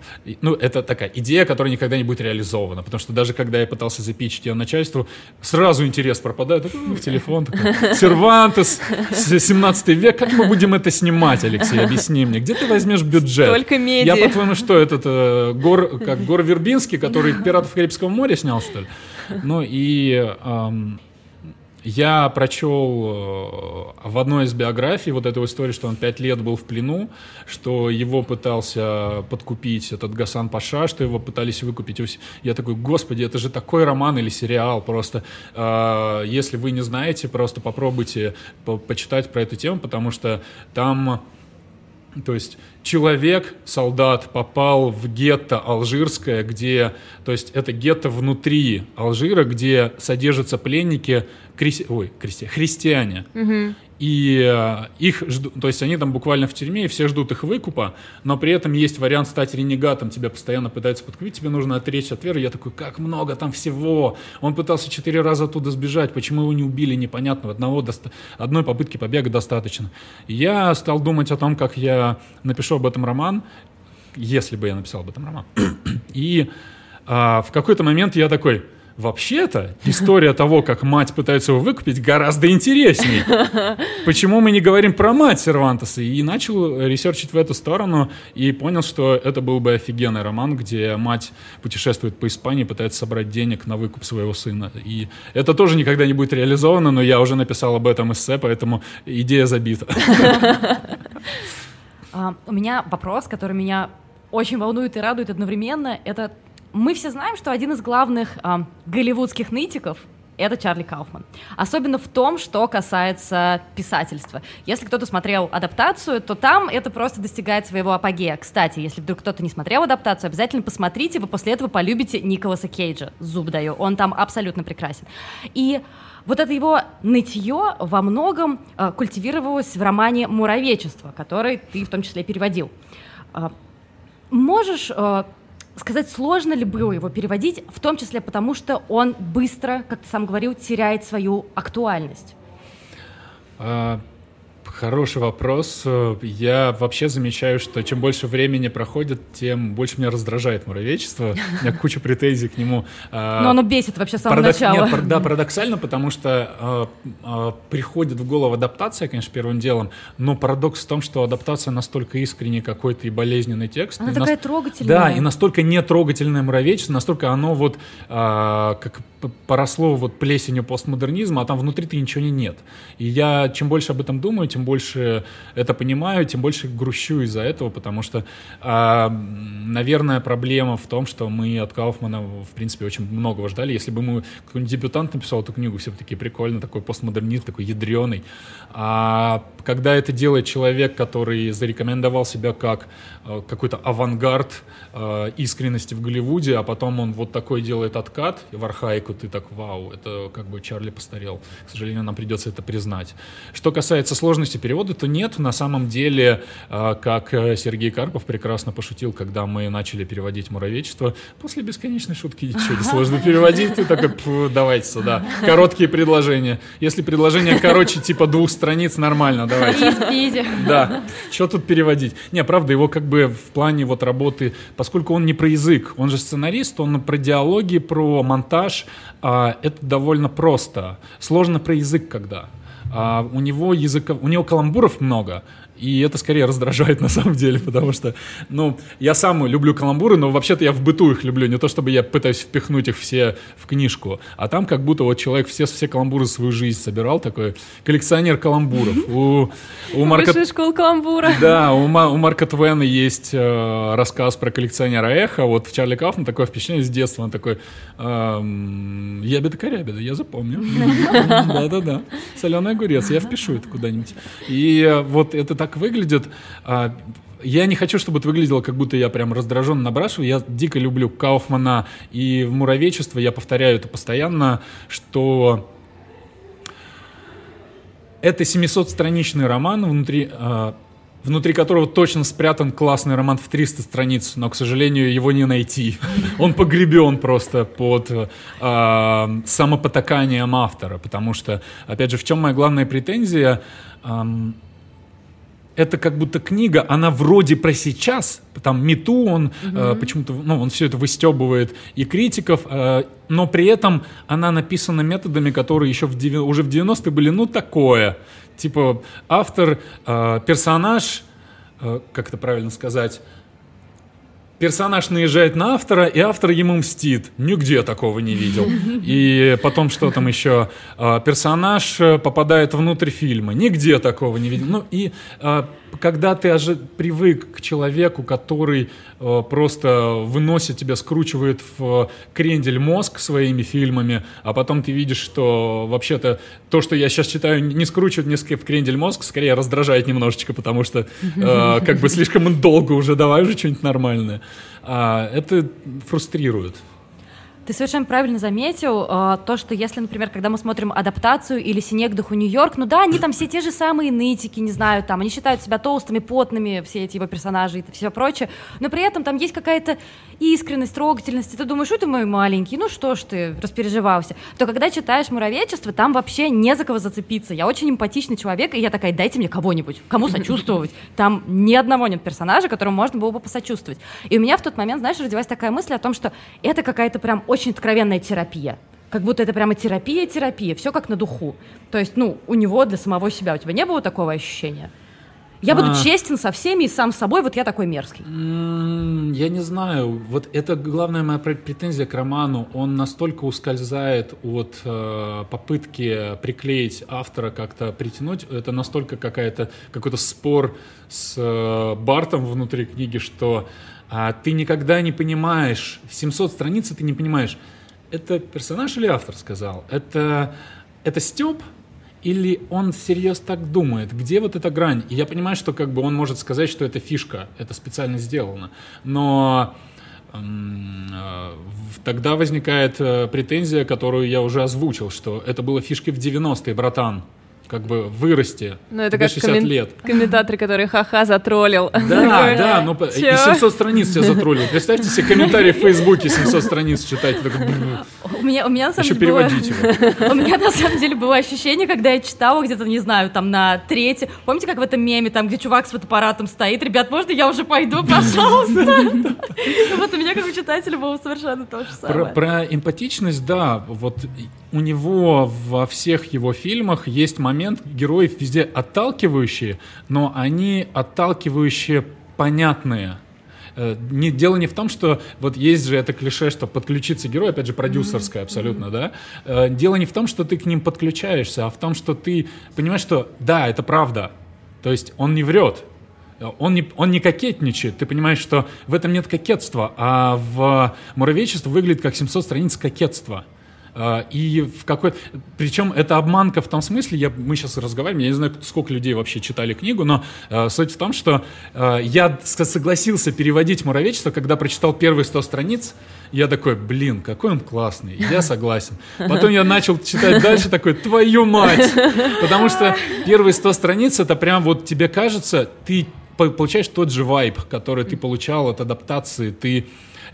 такая идея, которая никогда не будет реализована, потому что даже когда я пытался запичить ее начальству, сразу интерес пропадает, в телефон такой, Сервантес, 17 век, как мы будем это снимать, Алексей, объясни мне, где ты возьмешь бюджет? Столько меди. Я, по-твоему, что, этот Гор Вербинский, который «Пиратов Карибского моря» снял, что ли? Я прочел в одной из биографий вот эту историю, что он 5 лет был в плену, что его пытался подкупить этот Гасан Паша, что его пытались выкупить. Я такой, господи, это же такой роман или сериал просто. Если вы не знаете, просто попробуйте почитать про эту тему, потому что там... То есть человек, солдат, попал в гетто алжирское, где... То есть это гетто внутри Алжира, где содержатся пленники христиане. Угу. И их ждут, то есть они там буквально в тюрьме, и все ждут их выкупа, но при этом есть вариант стать ренегатом, тебя постоянно пытаются подкупить, тебе нужно отречься от веры. Я такой, как много там всего. Он пытался 4 раза оттуда сбежать, почему его не убили, непонятно, одной попытки побега достаточно. Я стал думать о том, как я напишу об этом роман, если бы я написал об этом роман. И в какой-то момент я такой... Вообще-то, история того, как мать пытается его выкупить, гораздо интереснее. Почему мы не говорим про мать Сервантеса? И начал ресерчить в эту сторону и понял, что это был бы офигенный роман, где мать путешествует по Испании, пытается собрать денег на выкуп своего сына. И это тоже никогда не будет реализовано, но я уже написал об этом эссе, поэтому идея забита. У меня вопрос, который меня очень волнует и радует одновременно, это... Мы все знаем, что один из главных голливудских нытиков — это Чарли Кауфман. Особенно в том, что касается писательства. Если кто-то смотрел адаптацию, то там это просто достигает своего апогея. Кстати, если вдруг кто-то не смотрел адаптацию, обязательно посмотрите, вы после этого полюбите Николаса Кейджа. Зуб даю, он там абсолютно прекрасен. И вот это его нытье во многом культивировалось в романе «Муравечество», который ты в том числе переводил. Можешь... сказать, сложно ли было его переводить, в том числе потому, что он быстро, как ты сам говорил, теряет свою актуальность? Хороший вопрос. Я вообще замечаю, что чем больше времени проходит, тем больше меня раздражает «Муравечество». У меня куча претензий к нему. Но оно бесит вообще с самого начала. Нет, да, парадоксально, потому что приходит в голову адаптация, конечно, первым делом, но парадокс в том, что адаптация настолько искренний какой-то и болезненный текст. Она такая трогательная. Да, и настолько нетрогательное «Муравечество», настолько оно вот как поросло вот плесенью постмодернизма, а там внутри-то ничего нет. И я чем больше об этом думаю, тем больше это понимаю, тем больше грущу из-за этого, потому что, наверное, проблема в том, что мы от Кауфмана, в принципе, очень многого ждали. Если бы какой-нибудь дебютант написал эту книгу, все бы такие прикольные, такой постмодернист, такой ядреный. А когда это делает человек, который зарекомендовал себя как какой-то авангард искренности в Голливуде, а потом он вот такой делает откат в архаику, ты так, вау, это как бы Чарли постарел. К сожалению, нам придется это признать. Что касается сложности перевода, то нет. На самом деле, как Сергей Карпов прекрасно пошутил, когда мы начали переводить «Муравечество», после «Бесконечной шутки» ничего не сложно переводить. Ты такой, давайте сюда. Короткие предложения. Если предложение короче, типа 2 страниц, нормально, давайте. Да. Что тут переводить? Не, правда, его как бы в плане вот работы, поскольку он не про язык, он же сценарист, он про диалоги, про монтаж. Это довольно просто. Сложно про язык когда. У него каламбуров много, и это скорее раздражает на самом деле, потому что, я сам люблю каламбуры, но вообще-то я в быту их люблю, не то чтобы я пытаюсь впихнуть их все в книжку, а там как будто вот человек все каламбуры свою жизнь собирал, такой коллекционер каламбуров. Высшая школа каламбура. Да, у Марка Твена есть рассказ про коллекционера эхо, вот в Чарли Кауфман такое впечатление с детства, он такой, ябеда-корябеда, я запомню. Да-да-да, соленый огурец, я впишу это куда-нибудь. И вот это так выглядит. Я не хочу, чтобы это выглядело, как будто я прям раздраженно набрасываю. Я дико люблю Кауфмана и «Муравечество». Я повторяю это постоянно, что это 700-страничный роман, внутри которого точно спрятан классный роман в 300 страниц, но, к сожалению, его не найти. Он погребен просто под самопотаканием автора, потому что, опять же, в чем моя главная претензия? Это как будто книга, она вроде про сейчас, там Мету, он почему-то, он все это выстебывает, и критиков, но при этом она написана методами, которые еще уже в 90-е были, такое. Типа автор, персонаж, как это правильно сказать, персонаж наезжает на автора, и автор ему мстит. Нигде такого не видел. И потом, что там еще? Персонаж попадает внутрь фильма. Нигде такого не видел. Когда ты привык к человеку, который просто выносит тебя, скручивает в крендель мозг своими фильмами, а потом ты видишь, что вообще-то то, что я сейчас читаю, не скручивает мне в крендель мозг, скорее раздражает немножечко, потому что слишком долго уже, давай уже что-нибудь нормальное. Это фрустрирует. Ты совершенно правильно заметил то, что если, например, когда мы смотрим адаптацию или «Синекдоху Нью-Йорк», они там все те же самые нытики, не знаю, там, они считают себя толстыми, потными, все эти его персонажи и все прочее, но при этом там есть какая-то искренность, трогательность, и ты думаешь, ты мой маленький, что ж ты, распереживался. То когда читаешь «Муравечество», там вообще не за кого зацепиться. Я очень эмпатичный человек, и я такая, дайте мне кого-нибудь, кому сочувствовать. Там ни одного нет персонажа, которому можно было бы посочувствовать. И у меня в тот момент, родилась такая мысль о том, что это какая-то прям очень откровенная терапия. Как будто это прямо терапия, все как на духу. То есть, у него для самого себя. У тебя не было такого ощущения? Я буду честен со всеми и сам с собой, вот я такой мерзкий. Я не знаю. Вот это главная моя претензия к роману. Он настолько ускользает от попытки приклеить автора, как-то притянуть. Это настолько какой-то спор с Бартом внутри книги, что... А ты никогда не понимаешь, 700 страниц ты не понимаешь, это персонаж или автор сказал, это Стёп или он всерьез так думает, где вот эта грань? И я понимаю, что он может сказать, что это фишка, это специально сделано, но тогда возникает претензия, которую я уже озвучил, что это было фишкой в 90-е, братан. Вырасти до 60 лет. Комментаторы, которые ха-ха затроллил. Да, и 700 страниц тебя затроллил. Представьте себе комментарии в Фейсбуке, 700 страниц читать. Еще переводить его. У меня на самом деле было ощущение, когда я читала где-то, не знаю, там на третьем. Помните, как в этом меме, там, где чувак с фотоаппаратом стоит? Ребят, можно я уже пойду, пожалуйста? Вот у меня, как у читателя, было совершенно то же самое. Про эмпатичность, да, вот у него во всех его фильмах есть момент, героев везде отталкивающие, но они отталкивающие понятные. Дело не в том, что вот есть же это клише, что подключиться герой, опять же, продюсерское абсолютно, да? Дело не в том, что ты к ним подключаешься, а в том, что ты понимаешь, что да, это правда. То есть он не врет, он не кокетничает. Ты понимаешь, что в этом нет кокетства, а в «Муравечество» выглядит как 700 страниц кокетства. И в какой-то... Причем это обманка в том смысле, мы сейчас разговариваем, я не знаю, сколько людей вообще читали книгу, но суть в том, что я согласился переводить «Муравечество», когда прочитал первые 100 страниц, я такой, какой он классный, я согласен. Потом я начал читать дальше, такой, твою мать! Потому что первые 100 страниц, это прям вот тебе кажется, ты получаешь тот же вайб, который ты получал от адаптации, ты...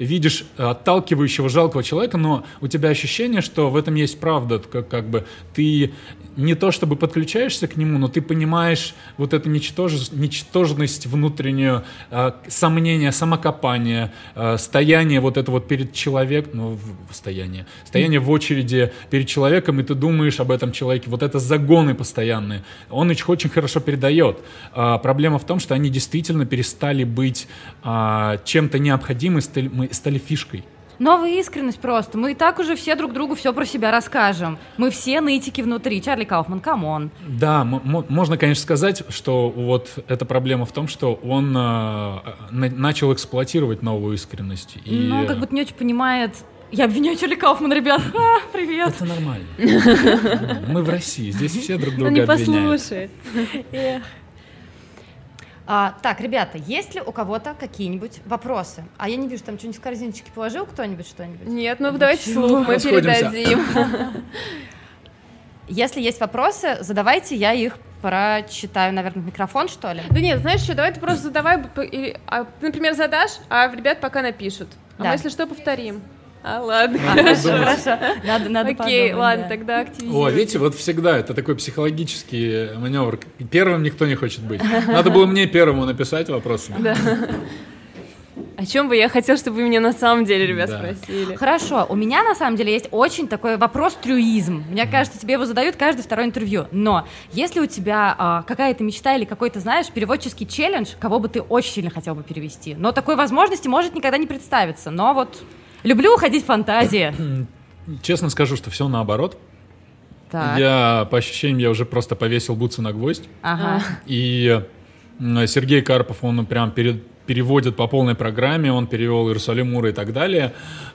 видишь отталкивающего, жалкого человека, но у тебя ощущение, что в этом есть правда. Как бы ты не то чтобы подключаешься к нему, но ты понимаешь вот эту ничтожность внутреннюю, сомнение, самокопание, стояние вот это вот перед человеком, стояние в очереди перед человеком, и ты думаешь об этом человеке, вот это загоны постоянные. Он их очень хорошо передает. Проблема в том, что они действительно перестали быть чем-то необходимым, стали фишкой. Новая искренность просто. Мы и так уже все друг другу все про себя расскажем. Мы все нытики внутри. Чарли Кауфман, камон. Да, можно, конечно, сказать, что вот эта проблема в том, что он начал эксплуатировать новую искренность. И... Ну, как будто не очень понимает... Я обвиняю Чарли Кауфмана, ребят. Привет. Это нормально. Мы в России, здесь все друг друга обвиняют. Он не послушает. Так, ребята, есть ли у кого-то какие-нибудь вопросы? А я не вижу, там что-нибудь в корзиночке положил кто-нибудь что-нибудь? Нет, ну давайте слух мы передадим. Если есть вопросы, задавайте, я их прочитаю, наверное, в микрофон, что ли? Да нет, знаешь что, давай ты просто задавай, например, задашь, а ребят пока напишут. А мы, если что, повторим. А, ладно, хорошо. Надо окей, подумать, ладно, да. Тогда активизируем. О, видите, вот всегда это такой психологический маневр. Первым никто не хочет быть. Надо было мне первому написать вопросы. Да. О чем бы я хотела, чтобы вы меня на самом деле, ребят, спросили. Хорошо, у меня на самом деле есть очень такой вопрос-трюизм. Мне кажется, тебе его задают каждое второе интервью. Но если у тебя какая-то мечта или какой-то, знаешь, переводческий челлендж, кого бы ты очень сильно хотел бы перевести, но такой возможности может никогда не представиться. Но вот... Люблю уходить в фантазии. Честно скажу, что все наоборот. Так. По ощущениям, я уже просто повесил бутсы на гвоздь. Ага. И Сергей Карпов, он прям переводит по полной программе. Он перевел «Иерусалим, Мура» и так далее.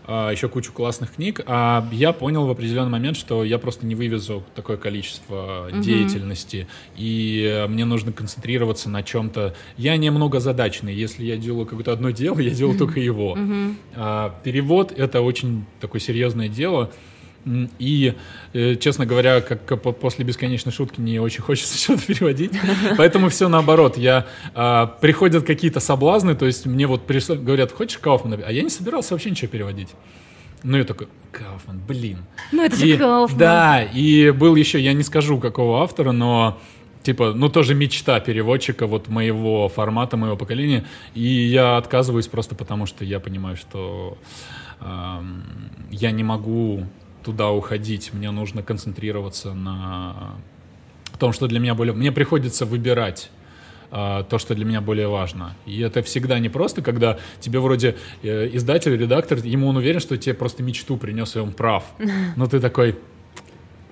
Еще кучу классных книг. А я понял в определенный момент, что я просто не вывезу такое количество деятельности. И мне нужно концентрироваться на чем-то. Я не многозадачный. Если я делаю какое-то одно дело, я делаю только его. Перевод — это очень такое серьезное дело. И, честно говоря, как после «Бесконечной шутки» не очень хочется что-то переводить, поэтому все наоборот. Приходят какие-то соблазны, то есть мне вот говорят, хочешь Кауфмана? А я не собирался вообще ничего переводить. Ну, я такой, Кауфман, блин. Ну, это же Кауфман. Да, и был еще, я не скажу, какого автора, но... Типа, ну, тоже мечта переводчика вот моего формата, моего поколения. И я отказываюсь просто потому, что я понимаю, что я не могу... туда уходить, мне нужно концентрироваться на том, что для меня более... Мне приходится выбирать то, что для меня более важно. И это всегда непросто, когда тебе вроде издатель, редактор, ему он уверен, что тебе просто мечту принес, и он прав. Но ты такой...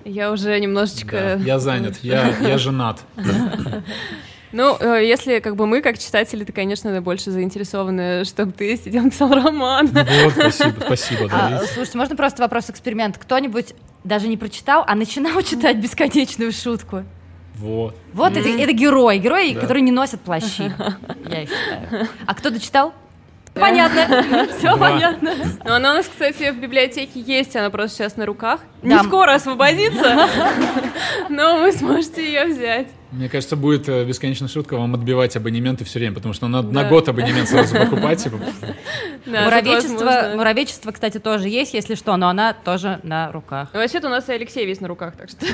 Я уже немножечко... Да, я занят, я женат. Ну, если как бы мы, как читатели, то, конечно, больше заинтересованы, чтобы ты сидел написал роман. Вот, спасибо, да. Слушайте, можно просто вопрос-эксперимент? Кто-нибудь даже не прочитал, а начинал читать «Бесконечную шутку»? Вот. Вот это герои, да. Которые не носят плащи, я их считаю. А кто дочитал? Понятно, все понятно. Но она у нас, кстати, в библиотеке есть, она просто сейчас на руках. Не скоро освободится, но вы сможете ее взять. Мне кажется, будет «Бесконечная шутка» вам отбивать абонементы все время, потому что надо на год абонемент сразу покупать. Муравечество, кстати, тоже есть, если что, но она тоже на руках. Вообще-то у нас и Алексей весь на руках, так что...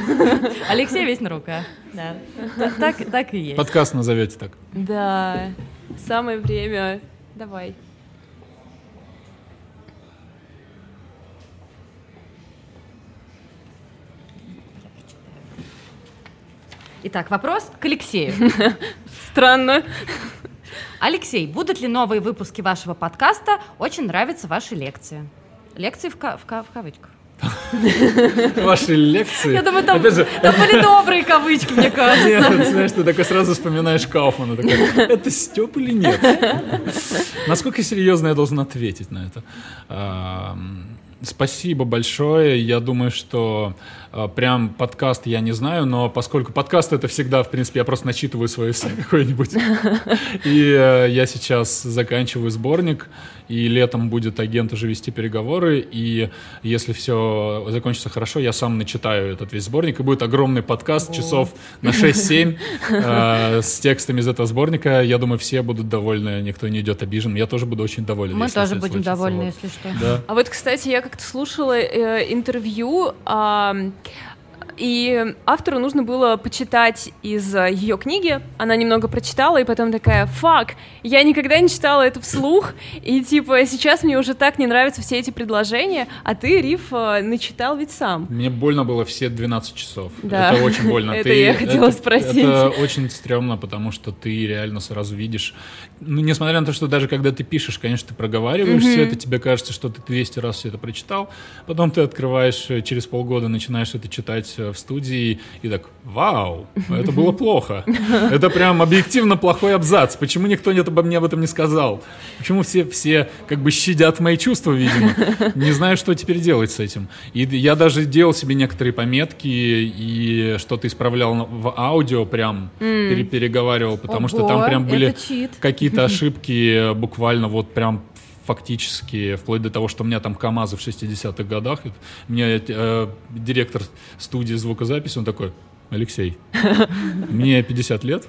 Алексей весь на руках, да. Так и есть. Подкаст назовете так. Да, самое время. Давай. Итак, вопрос к Алексею. Странно. Алексей, будут ли новые выпуски вашего подкаста? Очень нравятся ваши лекции. Лекции в кавычках. Ваши лекции. Я думаю, там были добрые кавычки, мне кажется. Нет, знаешь, ты такой сразу вспоминаешь Кауфмана. Это Степ или нет? Насколько серьезно я должен ответить на это? Спасибо большое. Я думаю, что прям подкаст я не знаю, но поскольку подкаст — это всегда, в принципе, я просто начитываю свое эссе какое-нибудь. И я сейчас заканчиваю сборник, и летом будет «Агент уже вести переговоры», и если все закончится хорошо, я сам начитаю этот весь сборник, и будет огромный подкаст часов на 6-7 с текстами из этого сборника. Я думаю, все будут довольны, никто не идет обижен. Я тоже буду очень доволен. Мы тоже будем довольны, если что. Да. А вот, кстати, я как-то слушала интервью, и автору нужно было почитать из ее книги. Она немного прочитала, и потом такая: «Фак, я никогда не читала это вслух, и типа сейчас мне уже так не нравятся все эти предложения, а ты, Риф, начитал ведь сам». Мне больно было все 12 часов. Да. Это очень больно. Это я хотела спросить. Это очень стрёмно, потому что ты реально сразу видишь. Ну, несмотря на то, что даже когда ты пишешь, конечно, ты проговариваешь все это, тебе кажется, что ты 200 раз все это прочитал, потом ты открываешь через полгода, начинаешь это читать в студии, и так: вау, это было плохо. Это прям объективно плохой абзац. Почему никто обо мне об этом не сказал? Почему все как бы щадят мои чувства, видимо? Не знаю, что теперь делать с этим. И я даже делал себе некоторые пометки и что-то исправлял в аудио, прям переговаривал, потому что там прям были какие-то ошибки, буквально вот прям фактически, вплоть до того, что у меня там КамАЗы в 60-х годах. У меня директор студии звукозаписи, он такой: «Алексей, мне 50 лет.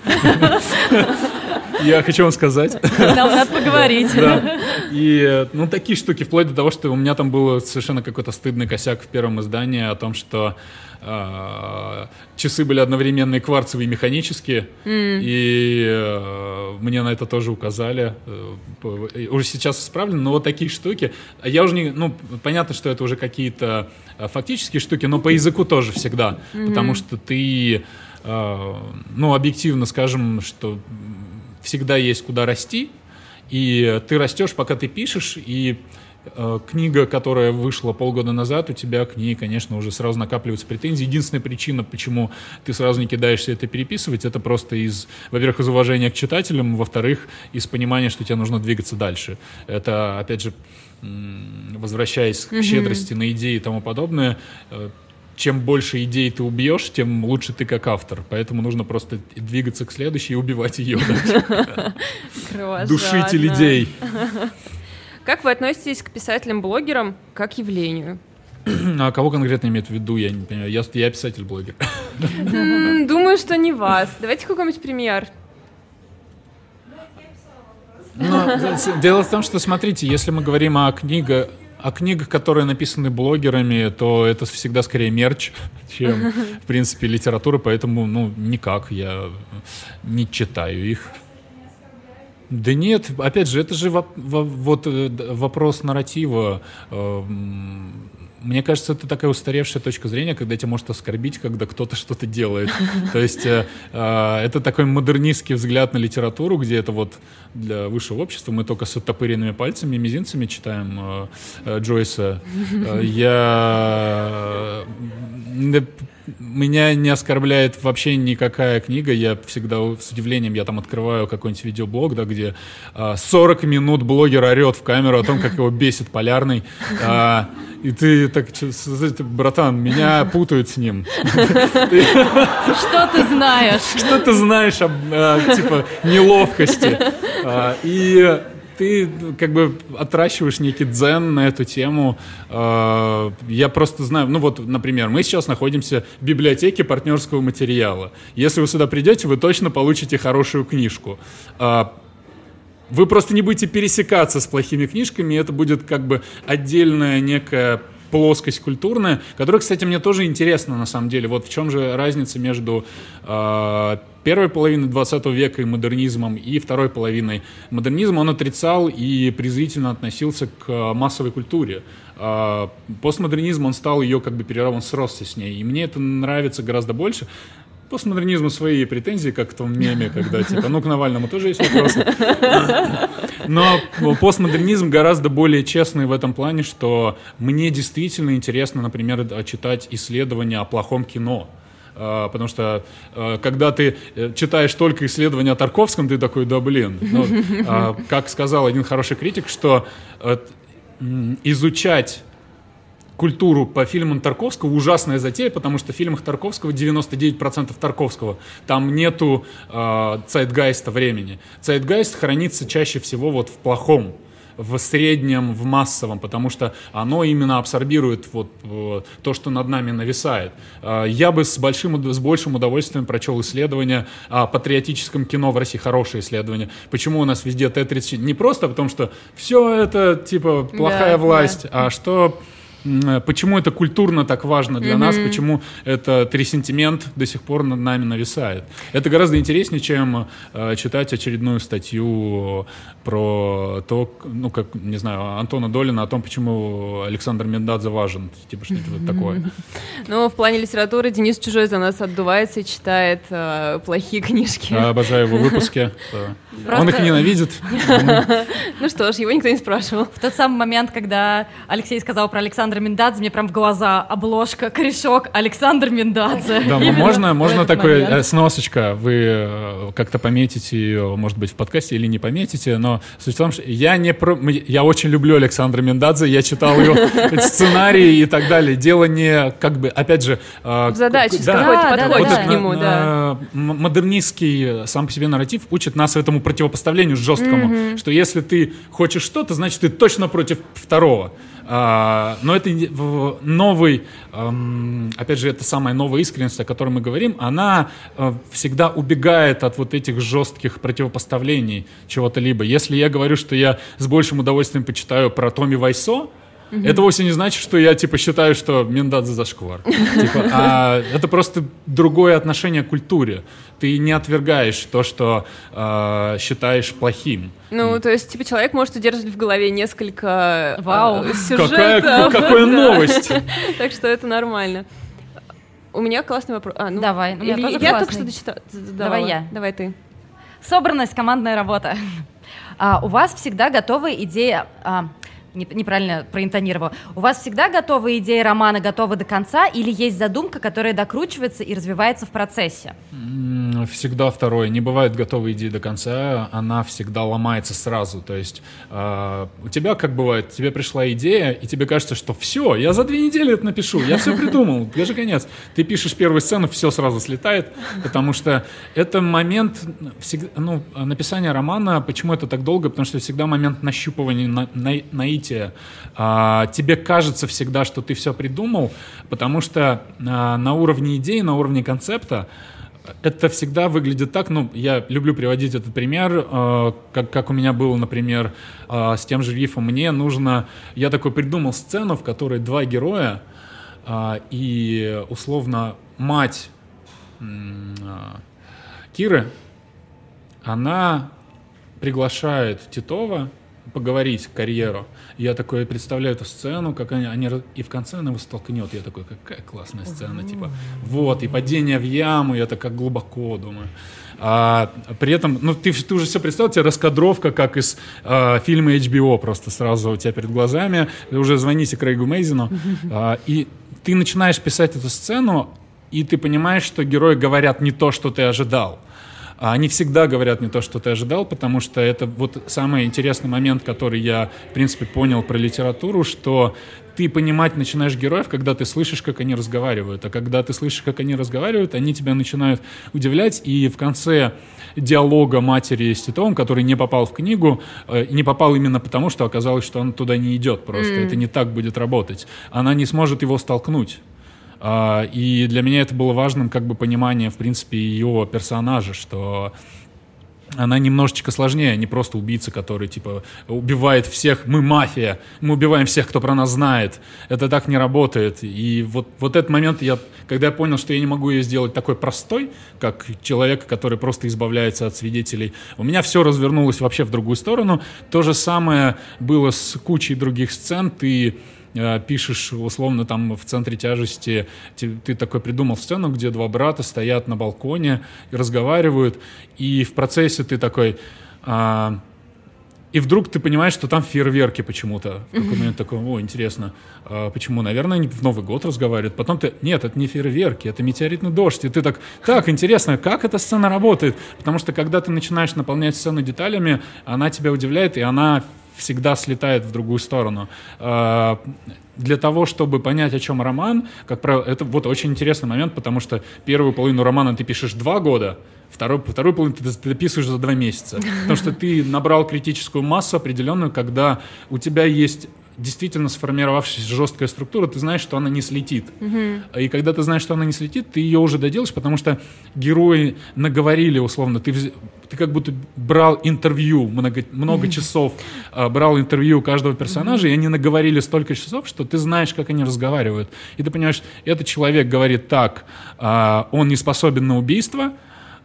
Я хочу вам сказать. Нам надо поговорить». Да. И, ну, такие штуки, вплоть до того, что у меня там был совершенно какой-то стыдный косяк в первом издании о том, что часы были одновременно и кварцевые, и механические, и мне на это тоже указали. Уже сейчас исправлено, но вот такие штуки. Я уже не, ну, понятно, что это уже какие-то фактические штуки, но по языку тоже всегда, потому что ты, ну, объективно скажем, что всегда есть куда расти, и ты растешь, пока ты пишешь, и книга, которая вышла полгода назад, у тебя к ней, конечно, уже сразу накапливаются претензии. Единственная причина, почему ты сразу не кидаешься это переписывать, это просто из, во-первых, из уважения к читателям, во-вторых, из понимания, что тебе нужно двигаться дальше. Это, опять же, возвращаясь к щедрости на идеи и тому подобное, чем больше идей ты убьешь, тем лучше ты как автор. Поэтому нужно просто двигаться к следующей и убивать ее. Душитель идей. Как вы относитесь к писателям-блогерам как явлению? А кого конкретно имеет в виду, я не понимаю. Я писатель-блогер. Думаю, что не вас. Давайте какой-нибудь пример. Дело в том, что, смотрите, если мы говорим о книгах, которые написаны блогерами, то это всегда скорее мерч, чем, в принципе, литература. Поэтому, ну, никак. Я не читаю их. Да нет, опять же, это же вот вопрос нарратива. Мне кажется, это такая устаревшая точка зрения, когда тебя может оскорбить, когда кто-то что-то делает. То есть это такой модернистский взгляд на литературу, где это вот для высшего общества. Мы только с оттопыренными пальцами и мизинцами читаем Джойса. Меня не оскорбляет вообще никакая книга. Я всегда с удивлением, я там открываю какой-нибудь видеоблог, да, где 40 минут блогер орет в камеру о том, как его бесит Полярный. И ты так: братан, меня путают с ним. Что ты знаешь? Что ты знаешь об типа неловкости? И ты как бы отращиваешь некий дзен на эту тему. Я просто знаю, ну вот, например, мы сейчас находимся в библиотеке партнерского материала. Если вы сюда придете, вы точно получите хорошую книжку. Вы просто не будете пересекаться с плохими книжками, и это будет как бы отдельная некая плоскость культурная, которая, кстати, мне тоже интересна на самом деле. Вот в чем же разница между первой половиной 20 века и модернизмом, и второй половиной модернизма. Он отрицал и презрительно относился к массовой культуре. Постмодернизм, он стал ее как бы переравнивать, сросся с ней. И мне это нравится гораздо больше. Постмодернизму свои претензии, как в том меме, когда типа, ну, к Навальному тоже есть вопросы. Но постмодернизм гораздо более честный в этом плане, что мне действительно интересно, например, читать исследования о плохом кино. Потому что когда ты читаешь только исследования о Тарковском, ты такой: да блин. Ну, как сказал один хороший критик, что изучать культуру по фильмам Тарковского ужасная затея, потому что в фильмах Тарковского 99% Тарковского. Там нету цайтгайста времени. Цайтгайст хранится чаще всего вот в плохом, в среднем, в массовом, потому что оно именно абсорбирует вот то, что над нами нависает. Я бы с большим удовольствием прочел исследование о патриотическом кино в России, хорошее исследование. Почему у нас везде Т-34? Не просто потому, что все это, типа, плохая власть, а что... Почему это культурно так важно для нас, почему этот ресентимент до сих пор над нами нависает. Это гораздо интереснее, чем читать очередную статью про то, ну, как, не знаю, Антона Долина о том, почему Александр Миндадзе важен. Типа что-то вот такое. Ну, в плане литературы Денис Чужой за нас отдувается и читает плохие книжки. Обожаю его выпуски. Он их ненавидит. Ну что ж, его никто не спрашивал. В тот самый момент, когда Алексей сказал про Александра Миндадзе, мне прям в глаза обложка, корешок Александр Миндадзе. Да, можно такой сносочка, вы как-то пометите ее, может быть, в подкасте или не пометите, но суть в том, что я очень люблю Александра Миндадзе, я читал его сценарии и так далее. Дело не, как бы, опять же... Задача, подходишь к нему, да. Модернистский сам по себе нарратив учит нас этому противопоставлению жесткому, что если ты хочешь что-то, значит, ты точно против второго. Но это новый, опять же, это самая новая искренность, о которой мы говорим, она всегда убегает от вот этих жестких противопоставлений чего-то либо. Если я говорю, что я с большим удовольствием почитаю про Томми Вайсо, это вовсе не значит, что я, типа, считаю, что Миндадзе зашквар. Это просто другое отношение к культуре. Ты не отвергаешь то, что считаешь плохим. Ну, то есть, типа, человек может удерживать в голове несколько сюжетов. Какая новость! Так что это нормально. У меня классный вопрос. Давай. Я только что дочитала. Давай я. Давай ты. Собранность, командная работа. У вас всегда готова идея... Неправильно проинтонировала. У вас всегда готовы идеи романа, готовы до конца, или есть задумка, которая докручивается и развивается в процессе? Всегда второе. Не бывает готовой идеи до конца, она всегда ломается сразу. То есть у тебя, как бывает, тебе пришла идея, и тебе кажется, что все, я за 2 недели это напишу, я все придумал, даже конец. Ты пишешь первую сцену, все сразу слетает, потому что это момент написания романа. Почему это так долго? Потому что всегда момент нащупывания, наития. Тебе кажется всегда, что ты все придумал, потому что на уровне идеи, на уровне концепта это всегда выглядит так, я люблю приводить этот пример, как у меня было, например, с тем же Рифом. Я такой придумал сцену, в которой 2 героя и, условно, мать Киры, она приглашает Титова поговорить карьеру. Я такой представляю эту сцену, как они и в конце она его столкнет. Я такой, какая классная сцена, типа, вот, и падение в яму, я так как глубоко думаю. При этом, ты уже все представил, тебе раскадровка, как из фильма HBO, просто сразу у тебя перед глазами, уже звоните Крейгу Мейзину, и ты начинаешь писать эту сцену, и ты понимаешь, что герои говорят не то, что ты ожидал. Они всегда говорят не то, что ты ожидал, потому что это вот самый интересный момент, который я, в принципе, понял про литературу, что ты понимать начинаешь героев, когда ты слышишь, как они разговаривают. А когда ты слышишь, как они разговаривают, они тебя начинают удивлять. И в конце диалога матери с Титовым, который не попал в книгу, не попал именно потому, что оказалось, что он туда не идет просто. Это не так будет работать. Она не сможет его столкнуть. И для меня это было важным, как бы, понимание, в принципе, ее персонажа, что она немножечко сложнее, не просто убийца, который, типа, убивает всех, мы мафия, мы убиваем всех, кто про нас знает. Это так не работает. И вот этот момент, когда я понял, что я не могу ее сделать такой простой, как человек, который просто избавляется от свидетелей, у меня все развернулось вообще в другую сторону. То же самое было с кучей других сцен. Ты пишешь, условно, там в «Центре тяжести», ты такой придумал сцену, где 2 брата стоят на балконе и разговаривают, и в процессе ты такой... И вдруг ты понимаешь, что там фейерверки почему-то. В какой момент такой, интересно, почему? Наверное, они в Новый год разговаривают. Потом нет, это не фейерверки, это метеоритный дождь. И ты так, интересно, как эта сцена работает? Потому что, когда ты начинаешь наполнять сцену деталями, она тебя удивляет, и она всегда слетает в другую сторону. Для того, чтобы понять, о чем роман, как правило, это вот очень интересный момент, потому что первую половину романа ты пишешь 2 года, вторую половину ты дописываешь за 2 месяца. Потому что ты набрал критическую массу определенную, когда у тебя есть действительно сформировавшаяся жесткая структура, ты знаешь, что она не слетит. И когда ты знаешь, что она не слетит, ты ее уже доделаешь, потому что герои наговорили условно. Ты как будто брал интервью много часов, брал интервью у каждого персонажа, и они наговорили столько часов, что ты знаешь, как они разговаривают. И ты понимаешь, этот человек говорит так, он не способен на убийство,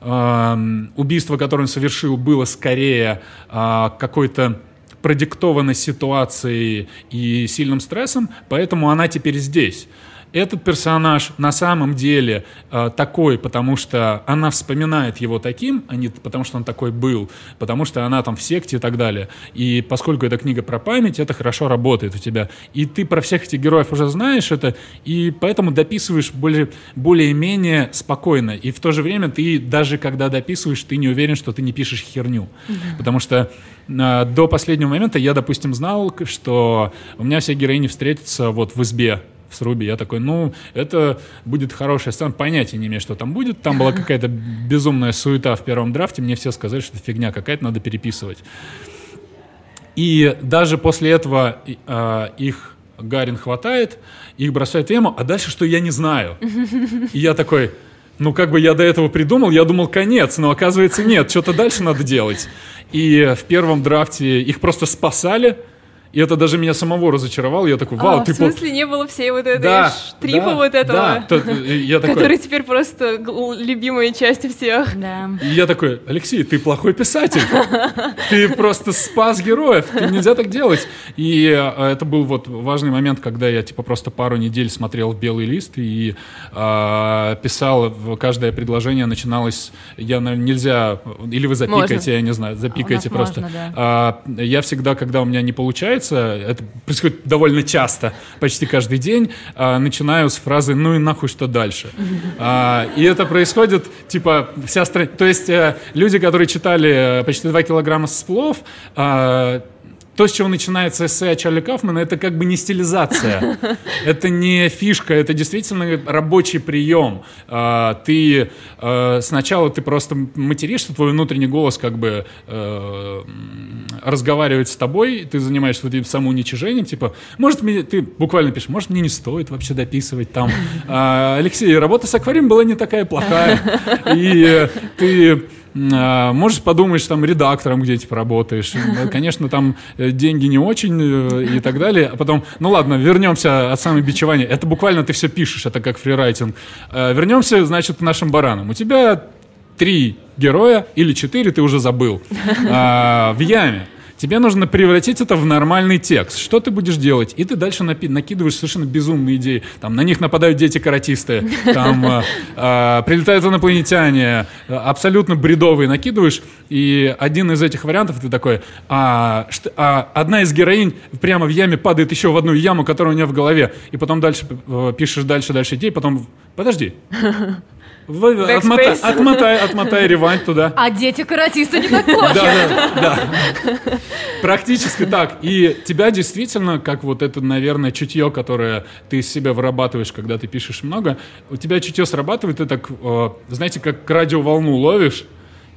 убийство, которое он совершил, было скорее какой-то продиктована ситуацией и сильным стрессом, поэтому она теперь здесь. Этот персонаж на самом деле такой, потому что она вспоминает его таким, а не потому что он такой был, потому что она там в секте и так далее. И поскольку эта книга про память, это хорошо работает у тебя. И ты про всех этих героев уже знаешь это, и поэтому дописываешь более-менее спокойно. И в то же время ты даже когда дописываешь, ты не уверен, что ты не пишешь херню. Потому что до последнего момента я, допустим, знал, что у меня все героини встретятся вот в избе, в срубе. Я такой, это будет хорошая сцена. Понятия не имею, что там будет. Там была какая-то безумная суета в первом драфте. Мне все сказали, что это фигня какая-то, надо переписывать. И даже после этого их Гарин хватает, их бросает в яму, а дальше что, я не знаю. И я такой, я до этого придумал, я думал конец, но оказывается нет, что-то дальше надо делать. И в первом драфте их просто спасали, и это даже меня самого разочаровало. Я такой, вау, ты... В смысле, не было всей вот этой штрипа вот этого? Который теперь просто любимая часть всех. Да. И я такой, Алексей, ты плохой писатель. Ты просто спас героев. Нельзя так делать. И это был вот важный момент, когда я просто пару недель смотрел в белый лист и писал. Каждое предложение начиналось... Нельзя... Или вы запикаете, я не знаю. Запикаете просто. Я всегда, когда у меня не получается, это происходит довольно часто, почти каждый день, начинаю с фразы «ну и нахуй, что дальше?». И это происходит, вся страна... То есть люди, которые читали почти 2 килограмма слов, то, с чего начинается эссе Чарли Кауфмана, это как бы не стилизация. Это не фишка, это действительно рабочий прием. Сначала ты просто материшься, твой внутренний голос как бы разговаривает с тобой, ты занимаешься вот этим самоуничижением, ты буквально пишешь, может, мне не стоит вообще дописывать там. Алексей, работа с аквариумом была не такая плохая. И ты... Можешь подумать, что там редактором где-то поработаешь. Конечно, там деньги не очень и так далее. А потом, вернемся от самобичевания. Это буквально ты все пишешь, это как фрирайтинг. Вернемся, значит, к нашим баранам. У тебя 3 героя или 4, ты уже забыл, в яме. Тебе нужно превратить это в нормальный текст. Что ты будешь делать? И ты дальше накидываешь совершенно безумные идеи. Там на них нападают дети-каратисты, там прилетают инопланетяне, абсолютно бредовые накидываешь. И один из этих вариантов ты такой, одна из героинь прямо в яме падает еще в одну яму, которая у нее в голове. И потом дальше пишешь дальше идеи, потом подожди. Отмотай ревайнд туда. А дети-каратисты не так плохо. Да. Практически так. И тебя действительно, как вот это, наверное, чутье, которое ты из себя вырабатываешь, когда ты пишешь много, у тебя чутье срабатывает, ты так, знаете, как радиоволну ловишь,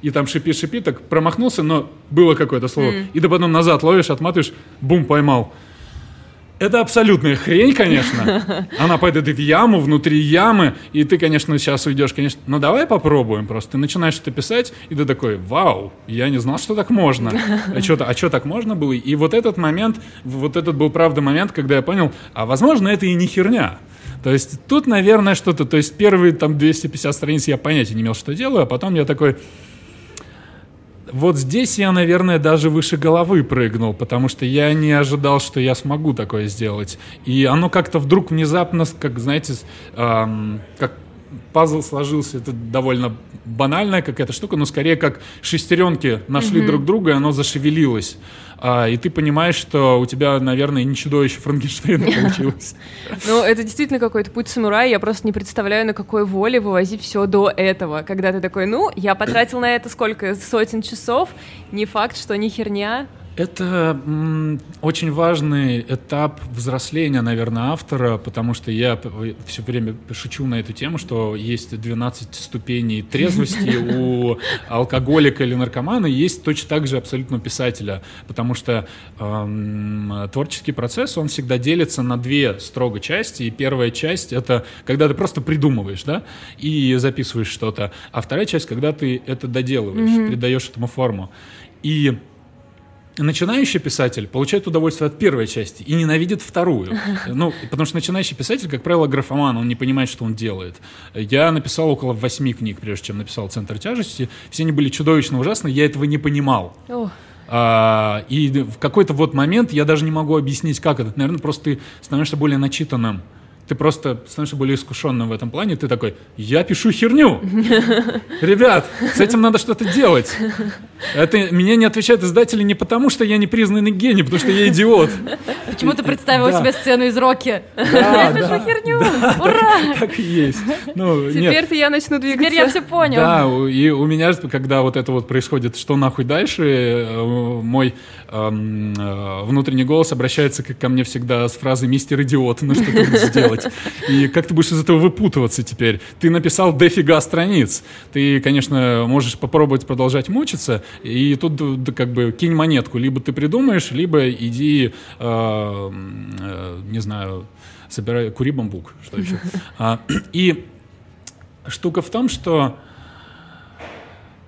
и там шипит, так промахнулся, но было какое-то слово. И ты потом назад ловишь, отматываешь, бум, поймал. Это абсолютная хрень, конечно. Она пойдет и в яму, внутри ямы, и ты, конечно, сейчас уйдешь, конечно. Но давай попробуем просто. Ты начинаешь это писать, и ты такой, вау, я не знал, что так можно. А что так можно было? И вот этот момент, был, правда, момент, когда я понял, возможно, это и не херня. То есть тут, наверное, что-то... То есть первые там 250 страниц я понятия не имел, что делаю, а потом я такой... Вот здесь я, наверное, даже выше головы прыгнул, потому что я не ожидал, что я смогу такое сделать. И оно как-то вдруг внезапно, как, знаете, как пазл сложился. Это довольно банальная какая-то штука, но скорее как шестеренки нашли друг друга, и оно зашевелилось. И ты понимаешь, что у тебя, наверное, не чудовище Франкенштейна получилось. Ну, это действительно какой-то путь самурая. Я просто не представляю, на какой воле вывозить все до этого. Когда ты такой, я потратил на это сколько? 100 часов. Не факт, что ни херня. Это очень важный этап взросления, наверное, автора, потому что я все время шучу на эту тему, что есть 12 ступеней трезвости у алкоголика или наркомана, есть точно так же абсолютно у писателя, потому что творческий процесс, он всегда делится на две строго части, и первая часть — это когда ты просто придумываешь, да, и записываешь что-то, а вторая часть — когда ты это доделываешь, придаешь этому форму. И начинающий писатель получает удовольствие от первой части и ненавидит вторую. Ну, потому что начинающий писатель, как правило, графоман, он не понимает, что он делает. Я написал около 8 книг, прежде чем написал «Центр тяжести». Все они были чудовищно ужасны, я этого не понимал. И в какой-то вот момент я даже не могу объяснить, как это. Наверное, просто ты становишься более начитанным. Ты просто становишься более искушенным в этом плане. Ты такой: я пишу херню. Ребят, с этим надо что-то делать. Это меня не отвечают издатели не потому, что я не признанный гений, потому что я идиот. Почему ты представила себе сцену из «Рокки»? Я пишу херню. Ура! Так и есть. Теперь-то я начну двигаться. Теперь я все понял. Да, и у меня, когда вот это вот происходит, что нахуй дальше, мой внутренний голос обращается ко мне всегда с фразой: «Мистер идиот, ну что ты будешь сделать?» И как ты будешь из этого выпутываться теперь? Ты написал дофига страниц. Ты, конечно, можешь попробовать продолжать мучиться. И тут да, как бы кинь монетку. Либо ты придумаешь, либо иди, не знаю, собирай, кури бамбук. Что еще? И штука в том, что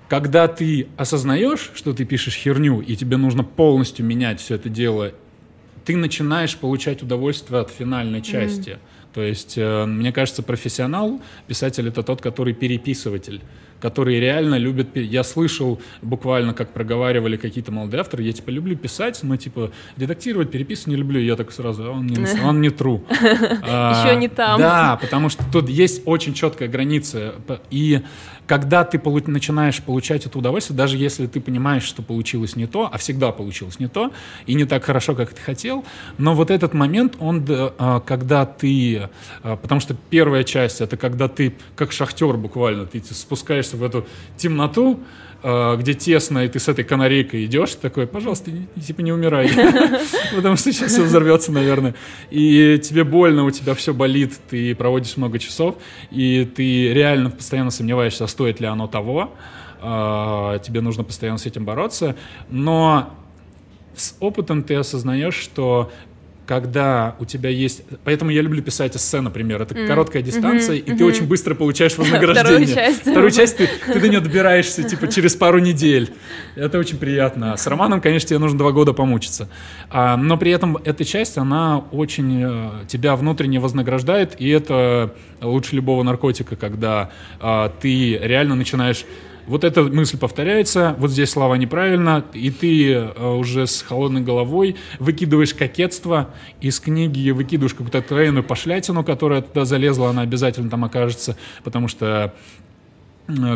когда ты осознаешь, что ты пишешь херню, и тебе нужно полностью менять все это дело, ты начинаешь получать удовольствие от финальной части. То есть, мне кажется, профессионал, писатель — это тот, который переписыватель, который реально любит... Я слышал буквально, как проговаривали какие-то молодые авторы: я, типа, люблю писать, но, типа, редактировать, переписывать не люблю. И я так сразу: он не true. Еще не там. Да, потому что тут есть очень четкая граница. И когда ты начинаешь получать это удовольствие, даже если ты понимаешь, что получилось не то, а всегда получилось не то, и не так хорошо, как ты хотел, но вот этот момент, он, когда ты... Потому что первая часть — это когда ты, как шахтер буквально, ты спускаешься в эту темноту, где тесно, и ты с этой канарейкой идешь, такой: пожалуйста, типа, не умирай, потому что сейчас все взорвется, наверное. И тебе больно, у тебя все болит, ты проводишь много часов, и ты реально постоянно сомневаешься, стоит ли оно того, тебе нужно постоянно с этим бороться. Но с опытом ты осознаешь, что когда у тебя есть... Поэтому я люблю писать эссе, например. Это короткая дистанция, и ты очень быстро получаешь вознаграждение. Вторую часть ты до нее добираешься, типа, через пару недель. Это очень приятно. С романом, конечно, тебе нужно 2 года помучиться. Но при этом эта часть, она очень тебя внутренне вознаграждает, и это лучше любого наркотика, когда ты реально начинаешь... Вот эта мысль повторяется, вот здесь слова неправильно, и ты уже с холодной головой выкидываешь кокетство из книги, выкидываешь какую-то откровенную пошлятину, которая туда залезла, она обязательно там окажется, потому что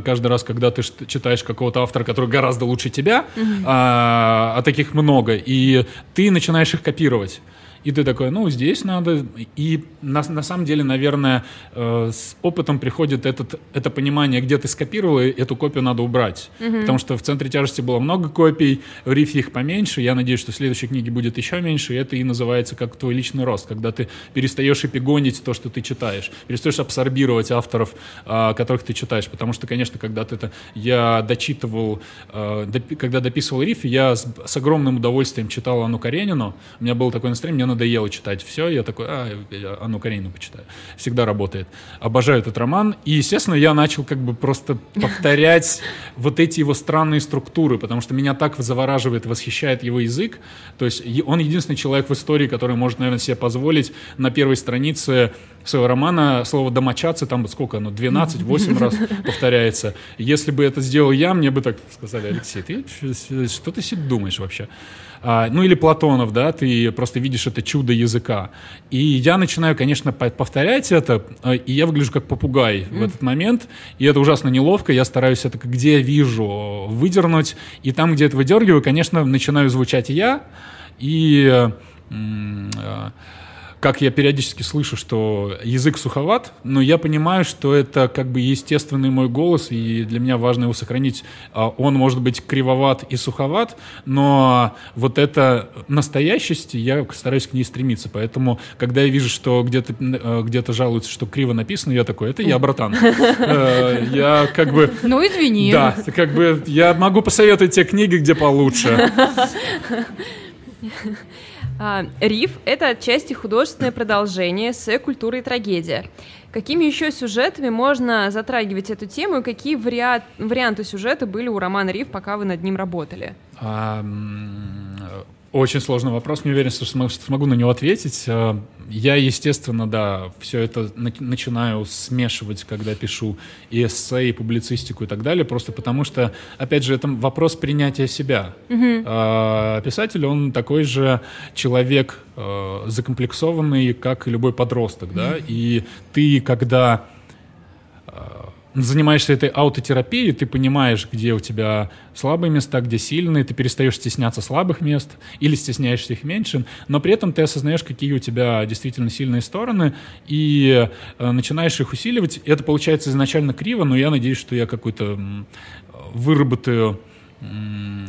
каждый раз, когда ты читаешь какого-то автора, который гораздо лучше тебя, а таких много, и ты начинаешь их копировать. И ты такой: ну, здесь надо... И на самом деле, наверное, с опытом приходит это понимание, где ты скопировал, и эту копию надо убрать. Потому что в «Центре тяжести» было много копий, в «Рифе» их поменьше. Я надеюсь, что в следующей книге будет еще меньше. И это и называется как твой личный рост, когда ты перестаешь эпигонить то, что ты читаешь, перестаешь абсорбировать авторов, которых ты читаешь. Потому что, конечно, когда дописывал «Риф», я с огромным удовольствием читал Анну Каренину. У меня было такое настроение: мне надоело читать все, я такой: Анну Каренину почитаю. Всегда работает. Обожаю этот роман. И, естественно, я начал как бы просто повторять вот эти его странные структуры, потому что меня так завораживает, восхищает его язык. То есть он единственный человек в истории, который может, наверное, себе позволить на первой странице своего романа слово «домочадцы», там сколько оно, 12, 8 раз повторяется. Если бы это сделал я, мне бы так сказали: Алексей, ты что ты себе думаешь вообще? Ну или Платонов, да, ты просто видишь это чудо языка. И я начинаю, конечно, повторять это, и я выгляжу как попугай в этот момент, и это ужасно неловко, я стараюсь это, где я вижу, выдернуть, и там, где это выдергиваю, конечно, начинаю звучать я, и как я периодически слышу, что язык суховат, но я понимаю, что это как бы естественный мой голос, и для меня важно его сохранить. Он может быть кривоват и суховат, но вот эта настоящесть, я стараюсь к ней стремиться. Поэтому, когда я вижу, что где-то жалуются, что криво написано, я такой, это я, братан. Я как бы... Ну, извини. Да, как бы я могу посоветовать те книги, где получше. «Риф» — это отчасти художественное продолжение эссе «Культура и трагедия». Какими еще сюжетами можно затрагивать эту тему, и какие варианты сюжета были у романа «Риф», пока вы над ним работали? Очень сложный вопрос, не уверен, что смогу на него ответить. Я, естественно, да, все это начинаю смешивать, когда пишу и эссе, и публицистику, и так далее, просто потому что, опять же, это вопрос принятия себя. Писатель, он такой же человек закомплексованный, как и любой подросток, да, и ты, когда занимаешься этой аутотерапией, ты понимаешь, где у тебя слабые места, где сильные, ты перестаешь стесняться слабых мест или стесняешься их меньше, но при этом ты осознаешь, какие у тебя действительно сильные стороны, и начинаешь их усиливать. Это получается изначально криво, но я надеюсь, что я какой-то выработаю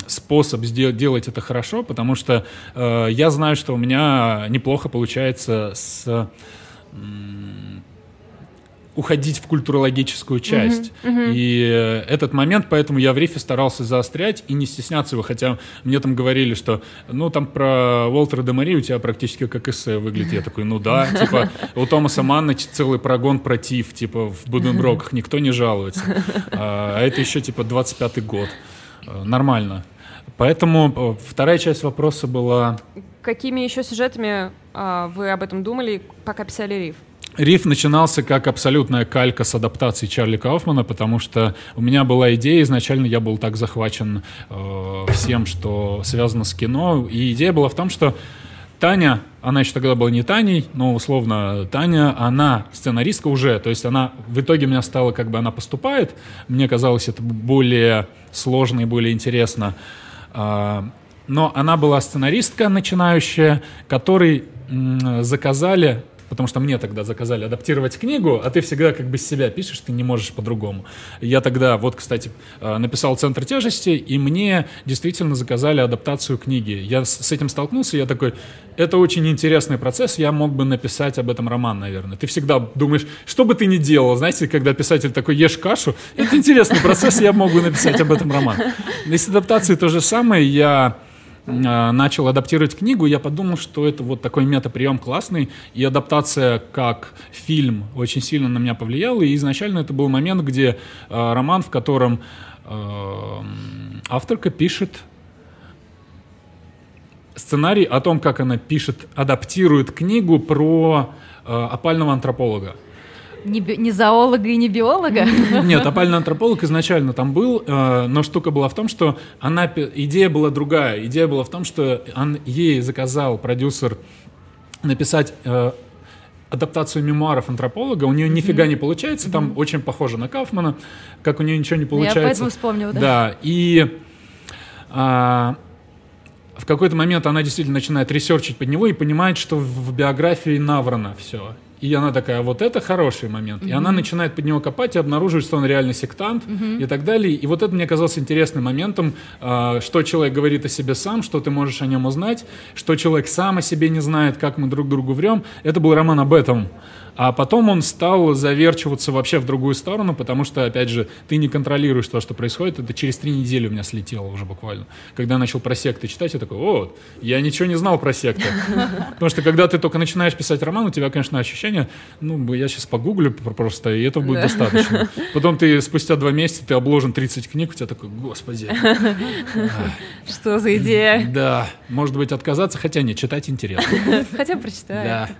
способ делать это хорошо, потому что я знаю, что у меня неплохо получается с... уходить в культурологическую часть. И этот момент, поэтому я в «Рифе» старался заострять и не стесняться его, хотя мне там говорили, что, ну, там про Уолтера де Мари у тебя практически как эссе выглядит. Я такой, ну да, типа, у Томаса Манна целый прогон про ТИФ, типа, в Буденброках никто не жалуется. А это еще, типа, 25-й год. Нормально. Поэтому вторая часть вопроса была... Какими еще сюжетами вы об этом думали, пока писали «Риф»? «Риф» начинался как абсолютная калька с адаптацией Чарли Кауфмана, потому что у меня была идея, изначально я был так захвачен всем, что связано с кино, и идея была в том, что Таня, она еще тогда была не Таней, но условно Таня, она сценаристка уже, то есть она в итоге у меня стала, как бы она поступает, мне казалось это более сложно и более интересно, но она была сценаристка начинающая, которой заказали... Потому что мне тогда заказали адаптировать книгу, а ты всегда как бы с себя пишешь, ты не можешь по-другому. Я тогда, вот, кстати, написал «Центр тяжести», и мне действительно заказали адаптацию книги. Я с этим столкнулся, я такой, это очень интересный процесс, я мог бы написать об этом роман, наверное. Ты всегда думаешь, что бы ты ни делал, знаете, когда писатель такой, ешь кашу, это интересный процесс, я мог бы написать об этом роман. И с адаптацией то же самое, я... начал адаптировать книгу, я подумал, что это вот такой метаприем классный, и адаптация как фильм очень сильно на меня повлияла, и изначально это был момент, где роман, в котором авторка пишет сценарий о том, как она пишет, адаптирует книгу про опального антрополога. Не зоолога и не биолога? Нет, опальный антрополог изначально там был, но штука была в том, что идея была другая. Идея была в том, что ей заказал продюсер написать адаптацию мемуаров антрополога. У нее нифига не получается, там очень похоже на Кауфмана, как у нее ничего не получается. Я поэтому вспомнила, да. Да, и... в какой-то момент она действительно начинает ресерчить под него и понимает, что в биографии наврано все. И она такая, вот это хороший момент. И она начинает под него копать и обнаруживает, что он реально сектант и так далее. И вот это мне казалось интересным моментом, что человек говорит о себе сам, что ты можешь о нем узнать, что человек сам о себе не знает, как мы друг другу врем. Это был роман об этом. А потом он стал заверчиваться вообще в другую сторону, потому что, опять же, ты не контролируешь то, что происходит. Это через 3 недели у меня слетело уже буквально. Когда я начал про секты читать, я такой, о, я ничего не знал про секты. Потому что, когда ты только начинаешь писать роман, у тебя, конечно, ощущение, ну, я сейчас погуглю просто, и этого будет достаточно. Потом ты спустя 2 месяца, ты обложен 30 книг, у тебя такой, господи. Что за идея? Да, может быть, отказаться, хотя нет, читать интересно. Хотя прочитаю. Да.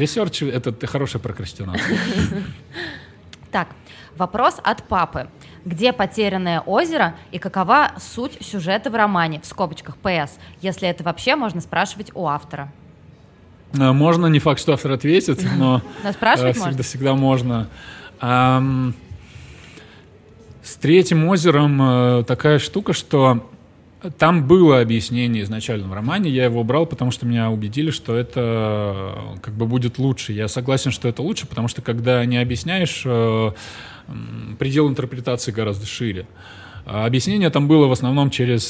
Ресерч — это хорошая прокрастинация. Так, вопрос от папы. Где потерянное озеро и какова суть сюжета в романе? В скобочках «ПС». Если это вообще можно спрашивать у автора. Можно, не факт, что автор ответит, но всегда можно. С третьим озером такая штука, что Там было объяснение изначально в романе, я его убрал, потому что меня убедили, что это как бы будет лучше. Я согласен, что это лучше, потому что когда не объясняешь, предел интерпретации гораздо шире. Объяснение там было в основном через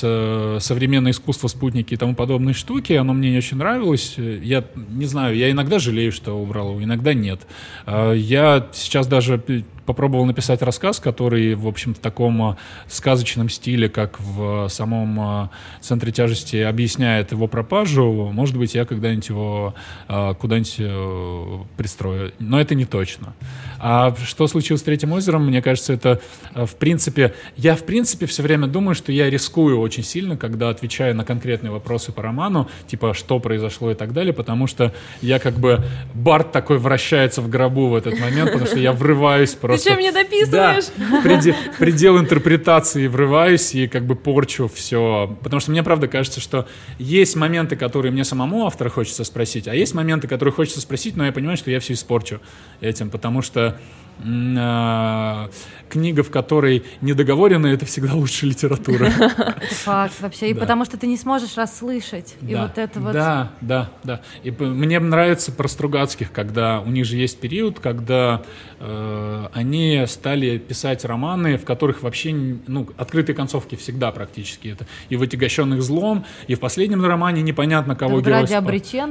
современное искусство, спутники и тому подобные штуки. Оно мне не очень нравилось. Я не знаю, я иногда жалею, что убрал его, иногда нет. Я сейчас даже попробовал написать рассказ, который, в общем, в таком сказочном стиле, как в самом «Центре тяжести», объясняет его пропажу. Может быть, я когда-нибудь его куда-нибудь пристрою. Но это не точно. А что случилось с «Третьим озером», мне кажется, это, в принципе... Я, в принципе, все время думаю, что я рискую очень сильно, когда отвечаю на конкретные вопросы по роману, типа, что произошло и так далее, потому что я как бы... Барт такой вращается в гробу в этот момент, потому что я врываюсь просто... Ты что, мне дописываешь? Да, в предел интерпретации врываюсь и как бы порчу все. Потому что мне, правда, кажется, что есть моменты, которые мне самому автора хочется спросить, а есть моменты, которые хочется спросить, но я понимаю, что я все испорчу этим, потому что книга, в которой недоговорено, это всегда лучшая литература. Факт вообще. И потому что ты не сможешь расслышать. И вот это вот... Да. И мне нравится про Стругацких, когда у них же есть период, когда они стали писать романы, в которых вообще открытые концовки всегда практически. Это и в «Отягощенных злом», и в последнем романе непонятно, кого герой... И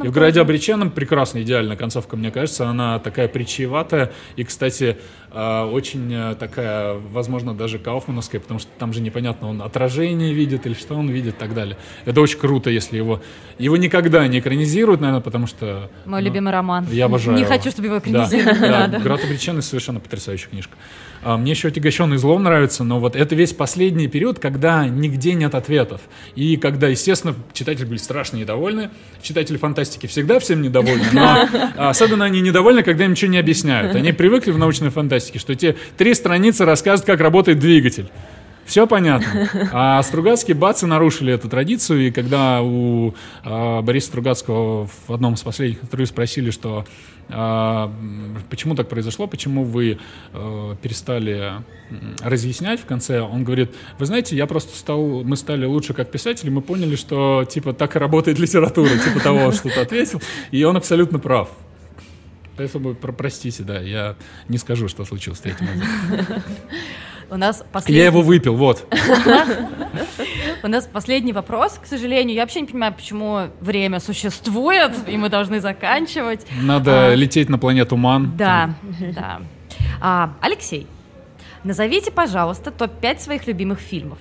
в «Граде обреченном» прекрасно, идеальная концовка, мне кажется. Она такая притчеватая. И, кстати, очень такая, возможно, даже кауфмановская, потому что там же непонятно, он отражение видит или что он видит и так далее. Это очень круто, если его никогда не экранизируют, наверное, потому что... Мой любимый роман. Я обожаю его. Не хочу, чтобы его экранизировали. Да. «Град обреченный» — совершенно потрясающая книжка. Мне еще «Отягощенный злом» нравится, но вот это весь последний период, когда нигде нет ответов. И когда, естественно, читатели были страшно недовольны. Читатели фантастики всегда всем недовольны, но особенно они недовольны, когда им ничего не объясняют. Они привыкли в научной фантастике, что те 3 страницы рассказывают, как работает двигатель. Все понятно. А Стругацкие, бацы, нарушили эту традицию. И когда у Бориса Стругацкого в одном из последних интервью спросили, что почему так произошло, почему вы перестали разъяснять в конце, он говорит: вы знаете, мы стали лучше как писатели, мы поняли, что типа так и работает литература, типа того, он что-то ответил. И он абсолютно прав. Поэтому простите, да, я не скажу, что случилось с «Третьим озером». У нас последний... Я его выпил, вот. У нас последний вопрос, к сожалению. Я вообще не понимаю, почему время существует, и мы должны заканчивать. Надо лететь на планету Ман. Да. Алексей, назовите, пожалуйста, топ-5 своих любимых фильмов.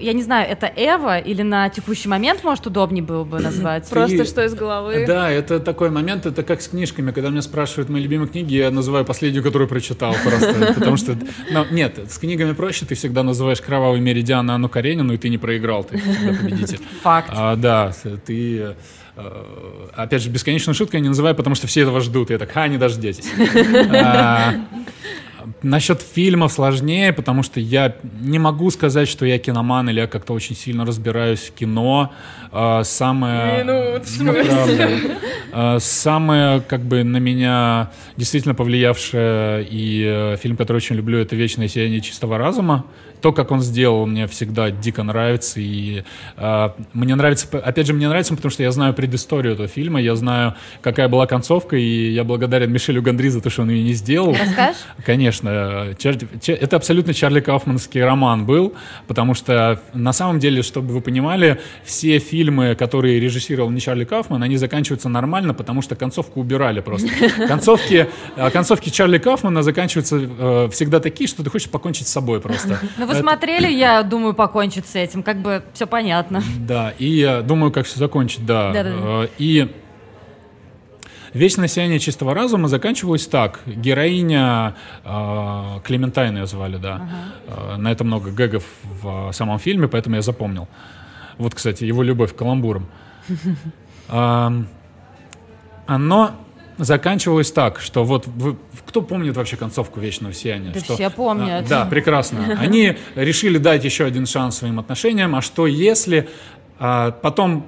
Я не знаю, это «Эва» или на текущий момент, может, удобнее было бы назвать? Просто что из головы. Да, это такой момент, это как с книжками. Когда меня спрашивают мои любимые книги, я называю последнюю, которую прочитал просто. Потому что, нет, с книгами проще. Ты всегда называешь «Кровавый меридиан» Анну Каренину, и ты не проиграл, ты всегда победитель. Факт. Да, ты... Опять же, «Бесконечную шутку» я не называю, потому что все этого ждут. Я так: не дождетесь. Насчет фильмов сложнее, потому что я не могу сказать, что я киноман или я как-то очень сильно разбираюсь в кино. Самое как бы на меня действительно повлиявшее и фильм, который очень люблю, это «Вечное сияние чистого разума». То, как он сделал, мне всегда дико нравится. И мне нравится, опять же, потому что я знаю предысторию этого фильма, я знаю, какая была концовка, и я благодарен Мишелю Гондри за то, что он ее не сделал. Расскажешь? Конечно. Это абсолютно Чарли Кауфманский роман был, потому что, на самом деле, чтобы вы понимали, все фильмы, которые режиссировал не Чарли Кауфман, они заканчиваются нормально, потому что концовку убирали просто. Концовки Чарли Кауфмана заканчиваются всегда такие, что ты хочешь покончить с собой просто. Смотрели, я думаю, покончить с этим. Как бы все понятно. Да, и я думаю, как все закончить, да. Да. И «Вечное сияние чистого разума» заканчивалось так. Героиня, Клементайн ее звали, да. Ага. На это много гэгов в самом фильме, поэтому я запомнил. Вот, кстати, его любовь к каламбурам. Оно... заканчивалось так, что вот кто помнит вообще концовку «Вечного сияния»? Да, что, все помнят. Да, прекрасно. Они решили дать еще один шанс своим отношениям, а что если потом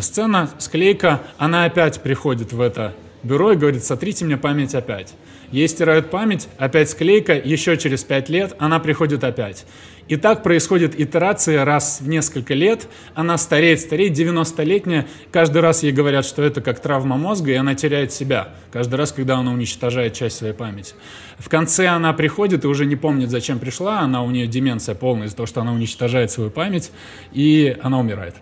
сцена, склейка, она опять приходит в это бюро и говорит: сотрите мне память опять. Ей стирают память, опять склейка, еще через 5 лет она приходит опять. И так происходит итерация раз в несколько лет. Она стареет, 90-летняя. Каждый раз ей говорят, что это как травма мозга, и она теряет себя. Каждый раз, когда она уничтожает часть своей памяти. В конце она приходит и уже не помнит, зачем пришла. У нее деменция полная из-за того, что она уничтожает свою память. И она умирает.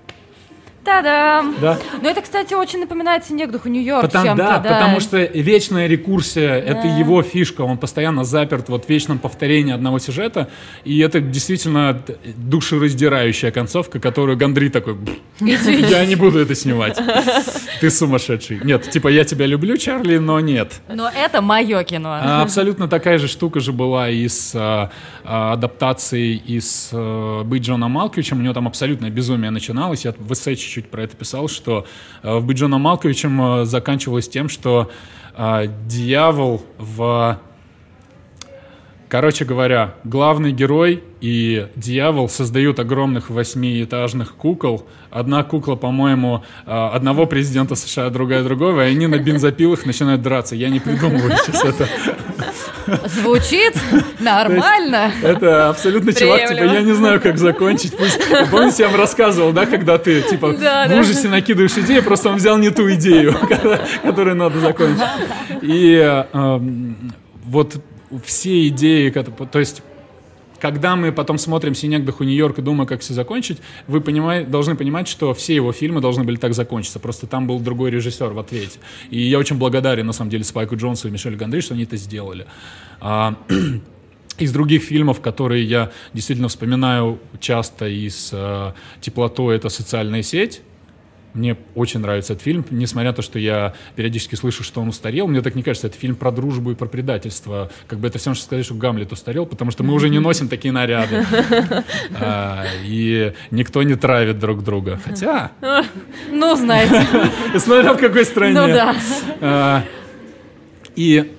Та-дам! Да. Но это, кстати, очень напоминает Синекдоху Нью-Йорк чем-то. Да, потому что вечная рекурсия, да. Это его фишка. Он постоянно заперт в вечном повторении одного сюжета. И это действительно душераздирающая концовка, которую Гондри такой... Я не буду это снимать. Ты сумасшедший. Нет, типа я тебя люблю, Чарли, но нет. Но это мое кино. Абсолютно такая же штука же была и с адаптацией из «Быть Джоном Малковичем». У него там абсолютное безумие начиналось. Я в эссе чуть-чуть про это писал, что в «Быть Джоном Малковичем» заканчивалось тем, что дьявол в... Короче говоря, главный герой и дьявол создают огромных 8-этажных кукол. Одна кукла, по-моему, одного президента США, другая другого, и они на бензопилах начинают драться. Я не придумываю сейчас это. Звучит нормально. Это абсолютно чувак, типа, я не знаю, как закончить. Пусть, помните, я вам рассказывал, да, когда ты, типа, в ужасе накидываешь идею, просто он взял не ту идею, которую надо закончить. И вот все идеи, то есть... Когда мы потом смотрим «Синекдоху Нью-Йорк» и думаем, как все закончить, вы должны понимать, что все его фильмы должны были так закончиться. Просто там был другой режиссер в ответе. И я очень благодарен, на самом деле, Спайку Джонсу и Мишелю Гондри, что они это сделали. Из других фильмов, которые я действительно вспоминаю часто и с теплотой, это «Социальная сеть». Мне очень нравится этот фильм, несмотря на то, что я периодически слышу, что он устарел. Мне так не кажется, это фильм про дружбу и про предательство. Как бы это все, что сказать, что Гамлет устарел, потому что мы уже не носим такие наряды. И никто не травит друг друга. Хотя... Ну, знаете. Смотря в какой стране. Ну, да. И...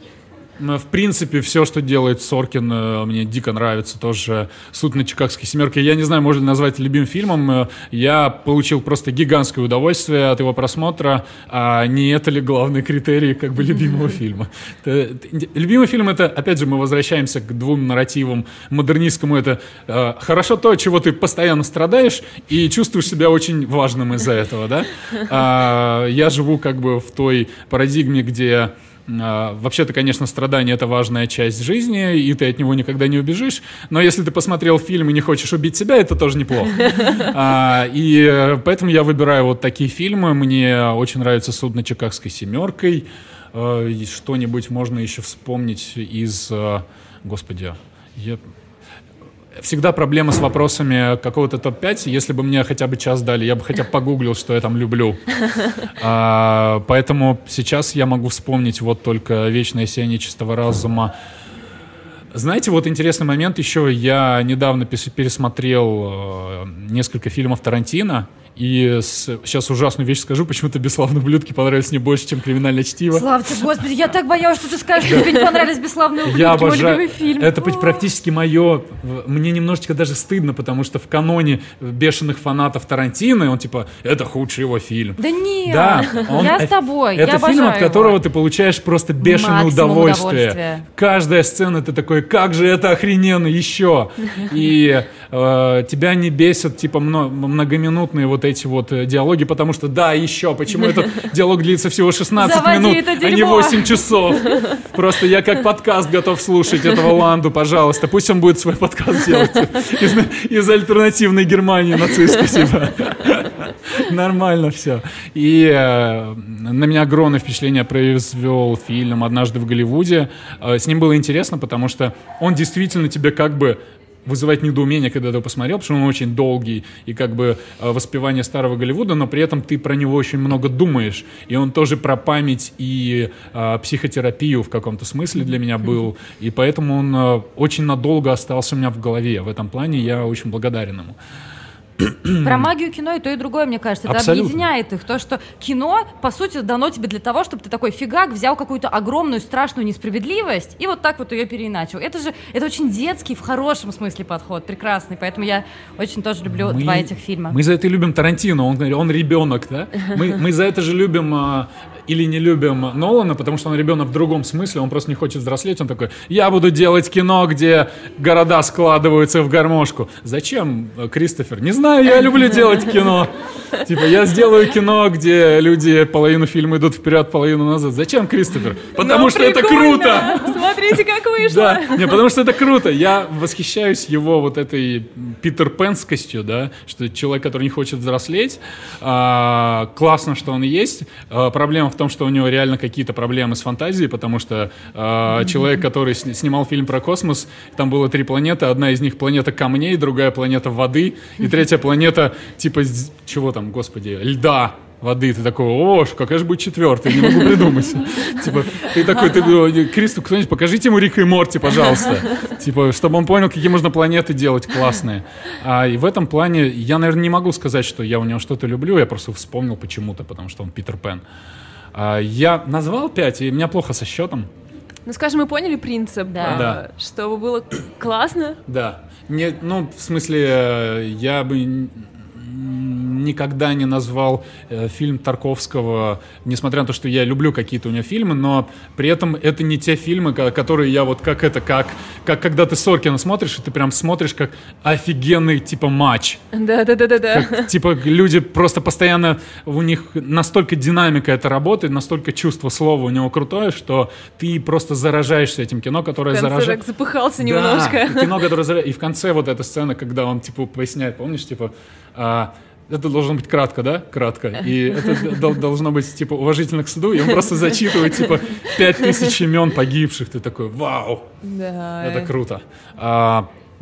В принципе, все, что делает Соркин, мне дико нравится тоже. «Суд над чикагской семеркой». Я не знаю, можно ли назвать любимым фильмом. Я получил просто гигантское удовольствие от его просмотра. А не это ли главный критерий как бы любимого фильма? Любимый фильм — это, опять же, мы возвращаемся к двум нарративам. Модернистскому — это хорошо то, чего ты постоянно страдаешь и чувствуешь себя очень важным из-за этого, да? Я живу как бы в той парадигме, где... Вообще-то, конечно, страдание — это важная часть жизни, и ты от него никогда не убежишь. Но если ты посмотрел фильм и не хочешь убить себя, это тоже неплохо. И поэтому я выбираю вот такие фильмы. Мне очень нравится «Суд над чикагской семеркой». Что-нибудь можно еще вспомнить из... Господи, я... Всегда проблема с вопросами какого-то топ-5. Если бы мне хотя бы час дали, я бы хотя бы погуглил, что я там люблю. Поэтому сейчас я могу вспомнить вот только «Вечное сияние чистого разума». Знаете, вот интересный момент еще. Я недавно пересмотрел несколько фильмов Тарантино. И сейчас ужасную вещь скажу, почему-то «Бесславные ублюдки» понравились мне больше, чем «Криминальное чтиво». Слава тебе, Господи, я так боялась, что ты скажешь, что тебе не понравились «Бесславные ублюдки», я обожаю. Мой любимый фильм. Это практически мое, мне немножечко даже стыдно, потому что в каноне бешеных фанатов Тарантино, он типа, это худший его фильм. Да нет, да, я с тобой, я обожаю. Это фильм, от которого ты получаешь просто бешеное удовольствие. Каждая сцена, ты такой, как же это охрененно еще. И тебя не бесят типа многоминутные вот эти вот диалоги, потому что, да, еще, почему этот диалог длится всего 16 минут, а не 8 часов. Просто я как подкаст готов слушать этого Ланду, пожалуйста. Пусть он будет свой подкаст делать из альтернативной Германии нацистской себя. Нормально все. И на меня огромное впечатление произвел фильм «Однажды в Голливуде». С ним было интересно, потому что он действительно тебе как бы вызывает недоумение, когда ты его посмотрел, потому что он очень долгий и как бы воспевание старого Голливуда, но при этом ты про него очень много думаешь. И он тоже про память и психотерапию в каком-то смысле для меня был. И поэтому он очень надолго остался у меня в голове. В этом плане я очень благодарен ему. Про магию кино и то, и другое, мне кажется. Это абсолютно объединяет их. То, что кино, по сути, дано тебе для того, чтобы ты такой фигак взял какую-то огромную страшную несправедливость и вот так вот ее переиначил. Это же, это очень детский, в хорошем смысле подход, прекрасный. Поэтому я очень тоже люблю два этих фильма. Мы за это и любим Тарантино, он ребенок, да? Мы за это же любим или не любим Нолана, потому что он ребенок в другом смысле, он просто не хочет взрослеть, он такой: я буду делать кино, где города складываются в гармошку. Зачем, Кристофер? Не знаю, я люблю делать кино. Типа, я сделаю кино, где люди половину фильма идут вперед, половину назад. Зачем, Кристофер? Потому что это круто! Смотрите, как вышло! Да, не, потому что это круто. Я восхищаюсь его вот этой Питер Пенскостью, да, что человек, который не хочет взрослеть, классно, что он есть. Проблема в том, что у него реально какие-то проблемы с фантазией, потому что человек, который снимал фильм про космос, там было 3 планеты, одна из них планета камней, другая планета воды, и 3-я планета типа, чего там, господи, льда, воды. Ты такой: о, какая же будет 4-я, не могу придумать. Типа, ты такой, Кристу, кто-нибудь, покажите ему Рика и Морти, пожалуйста. Типа, чтобы он понял, какие можно планеты делать классные. И в этом плане я, наверное, не могу сказать, что я у него что-то люблю, я просто вспомнил почему-то, потому что он Питер Пен. Я назвал 5, и у меня плохо со счетом. Ну, скажем, мы поняли принцип, да. Чтобы было классно. Да. Нет, ну, в смысле, я бы никогда не назвал фильм Тарковского, несмотря на то, что я люблю какие-то у него фильмы, но при этом это не те фильмы, которые я вот как это, как когда ты Соркина смотришь, и ты прям смотришь как офигенный типа матч. Да. Как, типа, люди просто постоянно, у них настолько динамика это работает, настолько чувство слова у него крутое, что ты просто заражаешься этим кино, которое заражает. В конце запыхался немножко. Да, кино, которое заражает. И в конце вот эта сцена, когда он типа поясняет, помнишь, типа... Это должно быть кратко, да? Кратко. И это должно быть, типа, уважительно к суду. И он просто зачитывает, типа, 5000 имен погибших. Ты такой: вау! Да. Это круто.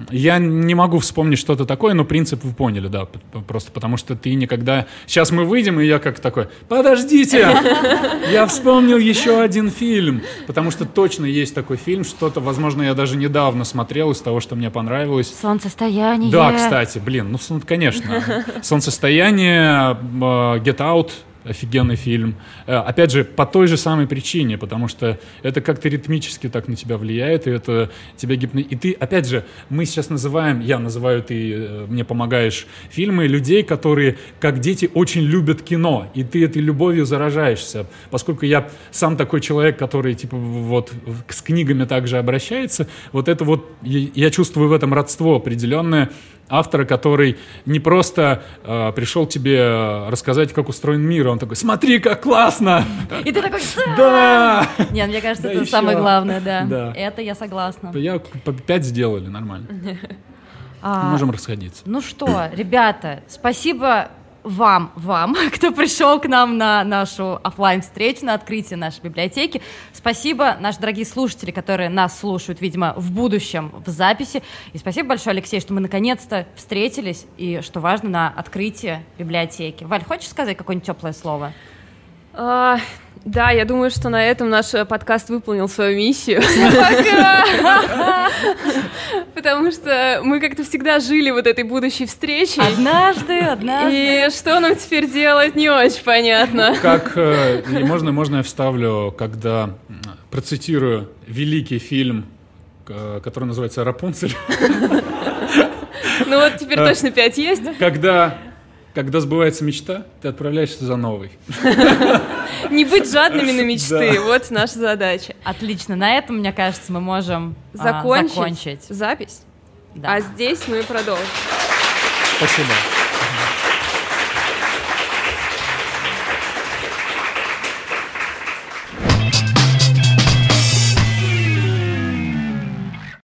Я не могу вспомнить что-то такое, но принцип вы поняли, да. Просто потому что ты никогда... Сейчас мы выйдем, и я как такой: подождите! Я вспомнил еще один фильм. Потому что точно есть такой фильм. Что-то, возможно, я даже недавно смотрел из того, что мне понравилось. «Солнцестояние». Да, кстати, блин, ну, конечно. «Солнцестояние», «Get Out». Офигенный фильм. Опять же, по той же самой причине, потому что это как-то ритмически так на тебя влияет, и это тебя И ты, опять же, мы сейчас называем, я называю, ты мне помогаешь, фильмы людей, которые, как дети, очень любят кино, и ты этой любовью заражаешься. Поскольку я сам такой человек, который, типа, вот, с книгами также обращается, вот это вот, я чувствую в этом родство определенное, автора, который не просто пришел тебе рассказать, как устроен мир, он такой: смотри, как классно! И ты такой: да! Нет, мне кажется, это самое главное, да. Это я согласна. Я 5 сделали, нормально. Можем расходиться. Ну что, ребята, спасибо вам, кто пришел к нам на нашу офлайн-встречу, на открытие нашей библиотеки. Спасибо, наши дорогие слушатели, которые нас слушают, видимо, в будущем, в записи. И спасибо большое, Алексей, что мы наконец-то встретились и, что важно, на открытие библиотеки. Валь, хочешь сказать какое-нибудь теплое слово? Да, я думаю, что на этом наш подкаст выполнил свою миссию. Потому что мы как-то всегда жили вот этой будущей встречей. Однажды. И что нам теперь делать, не очень понятно. Можно я вставлю, когда процитирую великий фильм, который называется «Рапунцель». Ну вот теперь точно 5 есть. Когда сбывается мечта, ты отправляешься за новой. Не быть жадными на мечты, вот наша задача. Отлично, на этом, мне кажется, мы можем закончить запись. А здесь мы продолжим. Спасибо.